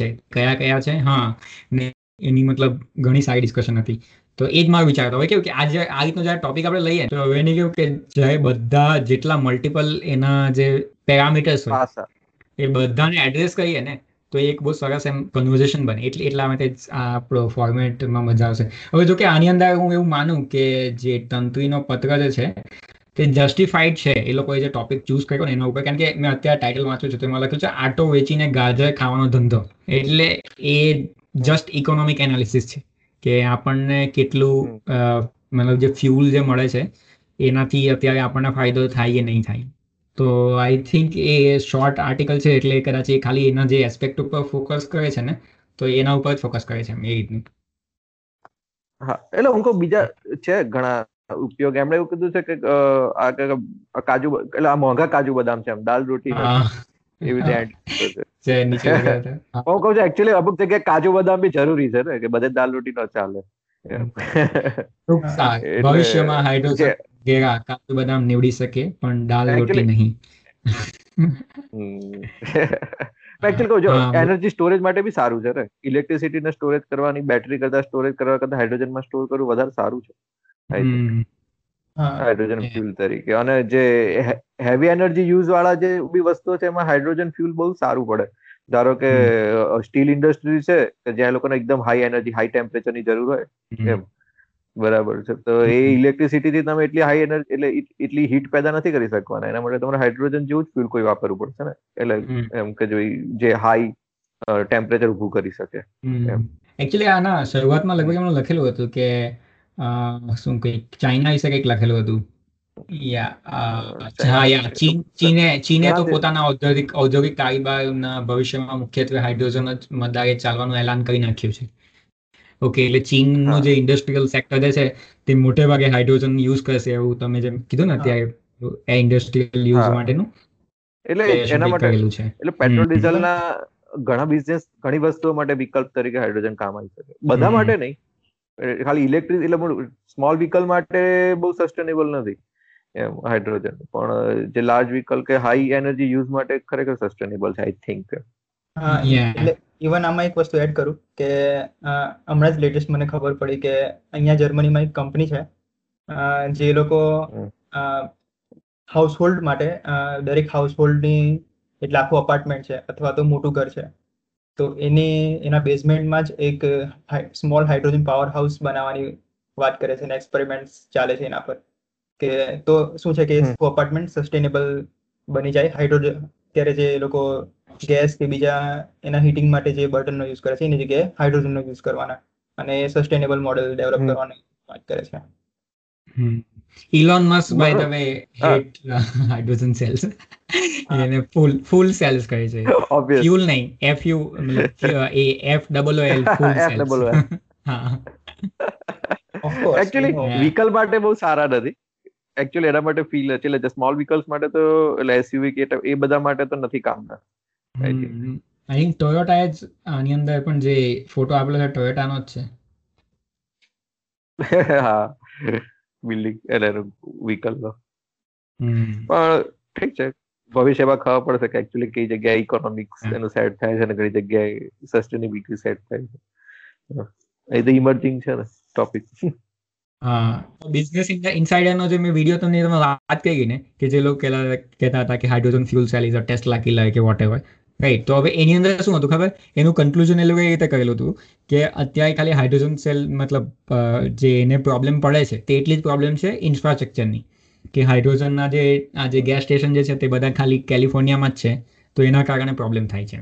છે કયા કયા છે, હા ને એની મતલબ ઘણી સારી ડિસ્કશન હતી. તો એ જ મારો વિચાર હતો. હવે કેવું કે આજે આ રીતનો જ્યારે ટોપિક આપણે લઈએ તો હવે એને કેવું કે જ્યારે બધા જેટલા મલ્ટિપલ એના જે પેરામીટર્સ હોય એ બધાને એડ્રેસ કરીએ ને તો એક બહુ સરસ એમ કન્વર્ઝેશન બને. એટલે એટલા માટે આ આપણો ફોર્મેટમાં મજા આવશે. હવે જો કે આની અંદર હું એવું માનું કે જે તંત્રીનો પત્ર જે છે તે જસ્ટિફાઈડ છે એ લોકોએ જે ટોપિક ચૂઝ કર્યો ને એના ઉપર, કારણ કે મેં અત્યારે ટાઇટલ વાંચ્યું છે તો એમાં લખ્યું છે આટો વેચીને ગાજર ખાવાનો ધંધો. એટલે એ જસ્ટ ઇકોનોમિક એનાલિસિસ છે કે આપણને કેટલું મતલબ જે ફ્યુલ જે મળે છે એનાથી અત્યારે આપણને ફાયદો થાય કે નહીં થાય. તો આઈ થિંક એ શોર્ટ આર્ટિકલ છે એટલે કદાચ એ ખાલી એના જે એસ્પેક્ટ ઉપર ફોકસ કરે છે ને તો એના ઉપર જ ફોકસ કરે છે એ રીતનું. હા એટલે હું કહું બીજા છે ઘણા ઉપયોગ. એમણે એવું કીધું છે કે આ કાજુ એટલે આ મોંઘા કાજુ બદામ છે એમ દાલ રોટી એવી રીતે કાજુ બદામ બી જરૂરી છે ને કે બધે દાલ રોટી નો ચાલે. ભવિષ્યમાં હાઇડ્રોજન કાજુ બદામ નીવડી શકે પણ દાલ રોટી નહીં. એક્ચ્યુઅલી કહું જો એનર્જી સ્ટોરેજ માટે બી સારું છે. ઇલેક્ટ્રિસિટી ને સ્ટોરેજ કરવાની બેટરી કરતા સ્ટોરેજ કરવા કરતા હાઇડ્રોજન માં સ્ટોર કરવું વધારે સારું છે હાઇડ્રોજન ફ્યુલ તરીકે. અને જે હેવી એનર્જી યુઝ વાળા જે બી વસ્તુઓ છે એમાં હાઇડ્રોજન ફ્યુલ બહુ સારું પડે. ધારો કે સ્ટીલ ઇન્ડસ્ટ્રી છે કે જ્યાં લોકોને એકદમ હાઈ એનર્જી હાઈ ટેમ્પરેચરની જરૂર હોય એમ બરાબર છે. તો એ ઇલેક્ટ્રિસિટીથી તમે એટલી હાઈ એનર્જી એટલે એટલી હીટ પેદા નથી કરી શકવાના. એના માટે તમારે હાઇડ્રોજન જેવું જ ફ્યુલ કોઈ વાપરવું પડશે ને એટલે એમ કે જે હાઈ ટેમ્પરેચર ઊભું કરી શકે એમ. એકચ્યુઅલી આના શરૂઆતમાં લગભગ એમણે લખેલું હતું કે શું કંઈક ચાઇના વિશે કંઈક લખેલું હતું. ચીને તો પોતાના ઔદ્યોગિક ઔદ્યોગિક કારોબારના ભવિષ્યમાં મુખ્યત્વે હાઇડ્રોજન જ મતદારે ચાલવાનું એલાન કરી નાખ્યું છે. ઓકે, એટલે ચીનનો જે ઇન્ડસ્ટ્રીયલ સેક્ટર છે તે મોટે ભાગે હાઇડ્રોજન યુઝ કરશે એવું તમે જેમ કીધું ને અત્યારે એ ઇન્ડસ્ટ્રીયલ યુઝ માટેનું. એટલે એના માટે એટલે પેટ્રોલ ડીઝલના ઘણા બિઝનેસ ઘણી વસ્તુઓ માટે વિકલ્પ તરીકે હાઇડ્રોજન કામ આવી શકે. બધા માટે નહીં, ખાલી ઇલેક્ટ્રિક એટલે સ્મોલ વ્હીકલ માટે બહુ સસ્ટેનેબલ નથી એમ હાઇડ્રોજન, પણ જે લાર્જ વ્હીકલ કે હાઈ એનર્જી યુઝ માટે ખરેખર સસ્ટેનેબલ છે આઈ થિંક. એટલે ઇવન આમાં એક વસ્તુ એડ કરું કે હમણાં જ લેટેસ્ટ મને ખબર પડી કે અહીંયા જર્મનીમાં એક કંપની છે જે લોકો હાઉસહોલ્ડ માટે દરેક હાઉસહોલ્ડની એટલે આખું અપાર્ટમેન્ટ છે અથવા તો મોટું ઘર છે તો એની એના બેઝમેન્ટમાં જ એક સ્મોલ હાઇડ્રોજન પાવર હાઉસ બનાવવાની વાત કરે છે અને એક્સપેરિમેન્ટ ચાલે છે એના પર કે તો શું છે કે અપાર્ટમેન્ટ સસ્ટેનેબલ બની જાય હાઇડ્રોજન. ત્યારે જે લોકો ગેસ કે બીજા એના હીટિંગ માટે જે બર્ટનનો યુઝ કરે છે એની જગ્યાએ હાઇડ્રોજનનો યુઝ કરવાના અને સસ્ટેનેબલ મોડેલ ડેવલપ કરવાની વાત કરે છે. Elon Musk by the way hate hydrogen cells, એને ફૂલ ફૂલ સેલ્સ કહે છે. ફ્યુલ નહીં, એફ યુ મતલબ એ F double O L fool cells. હા, ઓફ કોર્સ એક્ચ્યુઅલી વ્હીકલ માટે બહુ સારા નથી. એકચ્યુઅલી એના માટે ફીલ છે એટલે સ્મોલ વ્હીકલ્સ માટે તો એટલે એસયુવી કે એ બધા માટે તો નથી કામના. આઈ થિંક ટોયોટા જ આની અંદર પણ જે ફોટો આપેલો છે ટોયોટાનો જ છે. હા, બિલ્ડિંગ એટલે વ્હીકલનો. પણ ઠીક છે, ભવિષ્યમાં ખબર પડશે કે એકચ્યુઅલી કઈ જગ્યાએ ઇકોનોમિક્સ એનું સેટ થાય છે અને કઈ જગ્યાએ સસ્ટેનેબિલિટી સેટ થાય છે. એ તો ઇમર્જિંગ છે ને ટોપિક. હા, બિઝનેસ ઇનસાઇડરનો જે મેં વિડીયો તમને તમે વાત કરી ને કે જે લોકો કહેતા હતા કે hydrogen fuel cell is a Tesla killer કે વોટ એવર, રાઈટ? તો હવે એની અંદર શું હતું ખબર, એનું કન્ક્લુઝન એ લોકોએ એ રીતે કહેલું હતું કે અત્યારે ખાલી હાઇડ્રોજન સેલ મતલબ જે એને પ્રોબ્લેમ પડે છે તે એટલી જ પ્રોબ્લેમ છે ઇન્ફ્રાસ્ટ્રક્ચરની કે હાઇડ્રોજનના જે આ જે ગેસ સ્ટેશન જે છે તે બધા ખાલી કેલિફોર્નિયામાં જ છે તો એના કારણે પ્રોબ્લેમ થાય છે.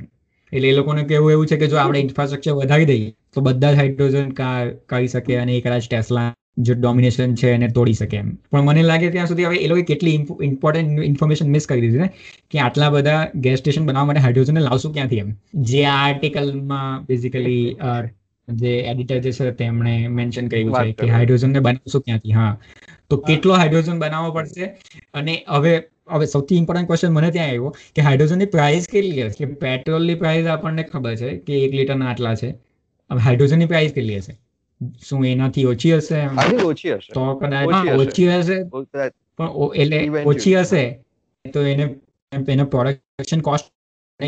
એટલે એ લોકોને કહેવું એવું છે કે જો આપણે ઇન્ફ્રાસ્ટ્રક્ચર વધારી દઈએ તો બધા જ હાઇડ્રોજન કરી શકે અને એ કદાચ ટેસ્લા જે ડોમિનેશન છે એને તોડી શકે એમ. પણ મને લાગે ત્યાં સુધી હવે એ લોકોએ કેટલી ઇમ્પોર્ટન્ટ ઇન્ફોર્મેશન મિસ કરી દીધી ને કે આટલા બધા ગેસ સ્ટેશન બનાવવા માટે હાઇડ્રોજનને લાવશું ક્યાંથી એમ. જે આ આર્ટિકલમાં બેઝિકલી જે એડિટર જે છે તેમણે મેન્શન કર્યું છે કે હાઇડ્રોજનને બનાવશું ક્યાંથી. હા, તો કેટલો હાઇડ્રોજન બનાવવો પડશે. અને હવે હવે સૌથી ઇમ્પોર્ટન્ટ ક્વેશ્ચન મને ત્યાં આવ્યો કે હાઇડ્રોજનની પ્રાઇસ કેટલી હશે? પેટ્રોલની પ્રાઇસ આપણને ખબર છે કે એક લીટરના આટલા છે, હવે હાઇડ્રોજનની પ્રાઇસ કેટલી હશે? શું એનાથી ઓછી હશે? ઓછી હશે તો કદાચ ઓછી હશે, પણ એટલે ઓછી હશે તો એને એનો પ્રોડક્શન કોસ્ટ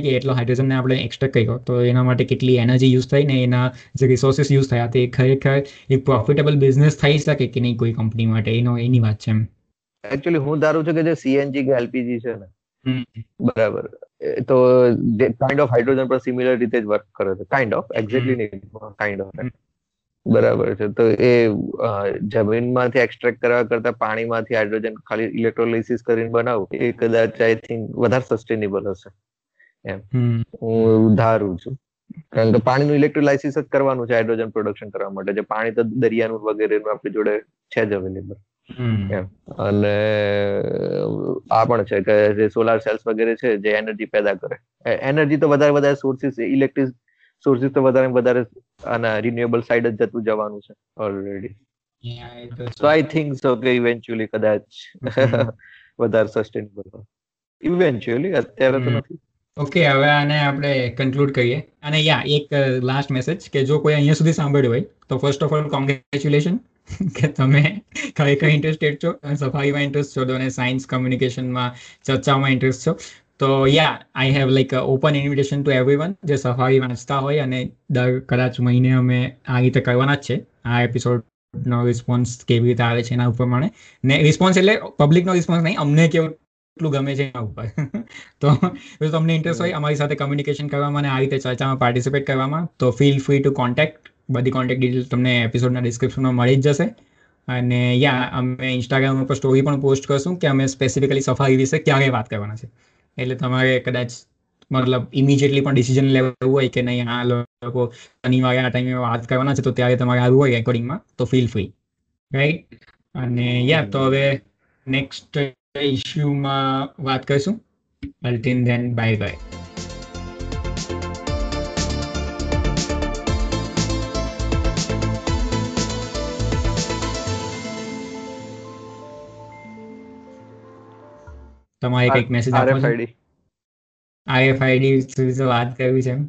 કે એટલો હાઇડ્રોજનને આપણે એક્સટ્રેક્ટ કર્યો તો એના માટે કેટલી એનર્જી યુઝ થઈ ને એના જે રિસોર્સિસ યુઝ થયા તે ખરેખર એક પ્રોફિટેબલ બિઝનેસ થઈ શકે કે નહીં કોઈ કંપની માટે, એનો એની વાત છે એમ. એકચ્યુઅલી હું ધારું છું કે જે સીએનજી કે એલપીજી છે ને બરાબર તો કાઇન્ડ ઓફ હાઇડ્રોજન પર સિમિલર રીતે જ વર્ક કરે છે. કાઇન્ડ ઓફ એક્ઝેક્ટલી નહીં, કાઇન્ડ ઓફ બરાબર છે. તો એ જમીનમાંથી એક્સટ્રેક્ટ કરવા કરતા પાણીમાંથી હાઇડ્રોજન ખાલી ઇલેક્ટ્રોલાઇસિસ કરીને બનાવવું એ કદાચ આઈ થિંક વધારે સસ્ટેનેબલ હશે એમ હું ધારું છું. કારણ કે પાણીનું ઇલેક્ટ્રોલાઇસિસ જ કરવાનું છે હાઇડ્રોજન પ્રોડક્શન કરવા માટે, જે પાણી તો દરિયાનું વગેરે આપણી જોડે છે જ અવેલેબલ એમ. અને આ પણ છે કે જે સોલાર સેલ્સ વગેરે છે જે એનર્જી પેદા કરે, એનર્જી તો વધારે વધારે સોર્સિસ ઇલેક્ટ્રિક સોર્સિસ તો વધારે વધારે આના રિન્યુએબલ સાઇડ જ જતું જવાનું છે already. So I think so કે ઇવેન્ચ્યુઅલી કદાચ વધારે સસ્ટેનેબલ ઇવેન્ચ્યુઅલી, અત્યારે તો નથી. ઓકે, હવે આને આપણે કન્ક્લુડ કરીએ. અને યા એક લાસ્ટ મેસેજ કે જો કોઈ અહીંયા સુધી સાંભળ્યું હોય તો ફર્સ્ટ ઓફ ઓલ કોંગ્રેચ્યુલેશન કે તમે કઈ કઈ ઇન્ટરેસ્ટેડ છો, સફારીમાં ઇન્ટરેસ્ટ છો અને સાયન્સ કમ્યુનિકેશનમાં ચર્ચામાં ઇન્ટરેસ્ટ છો, તો yeah I have like open invitation to everyone જે સફારી વાંચતા હોય, અને દર કદાચ મહિને અમે આ રીતે કરવાના જ છે. આ એપિસોડનો રિસ્પોન્સ કેવી રીતે આવે છે એના ઉપર મને ને રિસ્પોન્સ એટલે પબ્લિકનો રિસ્પોન્સ નહીં, અમને કેવું એટલું ગમે છે એના ઉપર. તો તમને ઇન્ટરેસ્ટ હોય અમારી સાથે કમ્યુનિકેશન કરવામાં અને આ રીતે ચર્ચામાં પાર્ટિસિપેટ કરવામાં તો ફીલ ફ્રી ટુ કોન્ટેક્ટ. બધી કોન્ટેક્ટ ડિટેલ્સ તમને એપિસોડના ડિસ્ક્રિપ્શનમાં મળી જ જશે. અને યા અમે ઇન્સ્ટાગ્રામ ઉપર સ્ટોરી પણ પોસ્ટ કરશું કે અમે સ્પેસિફિકલી સફારી વિશે ક્યારે વાત કરવાના છે, એટલે તમારે કદાચ મતલબ ઇમિડિયેટલી પણ ડિસિઝન લેવું હોય કે નહીં આ લોકો શનિવારે આ ટાઈમે વાત કરવાના છે, તો ત્યારે તમારે આવવું હોય રેકોર્ડિંગમાં તો ફીલ ફ્રી, રાઈટ? અને યા તો હવે નેક્સ્ટ ઇશ્યુમાં વાત કરીશું. અલ્ટિન ધેન બાય બાય. તમારે કંઈક મેસેજ આપો. આરએફઆઈડી વિશે વાત કરવી છે એમ?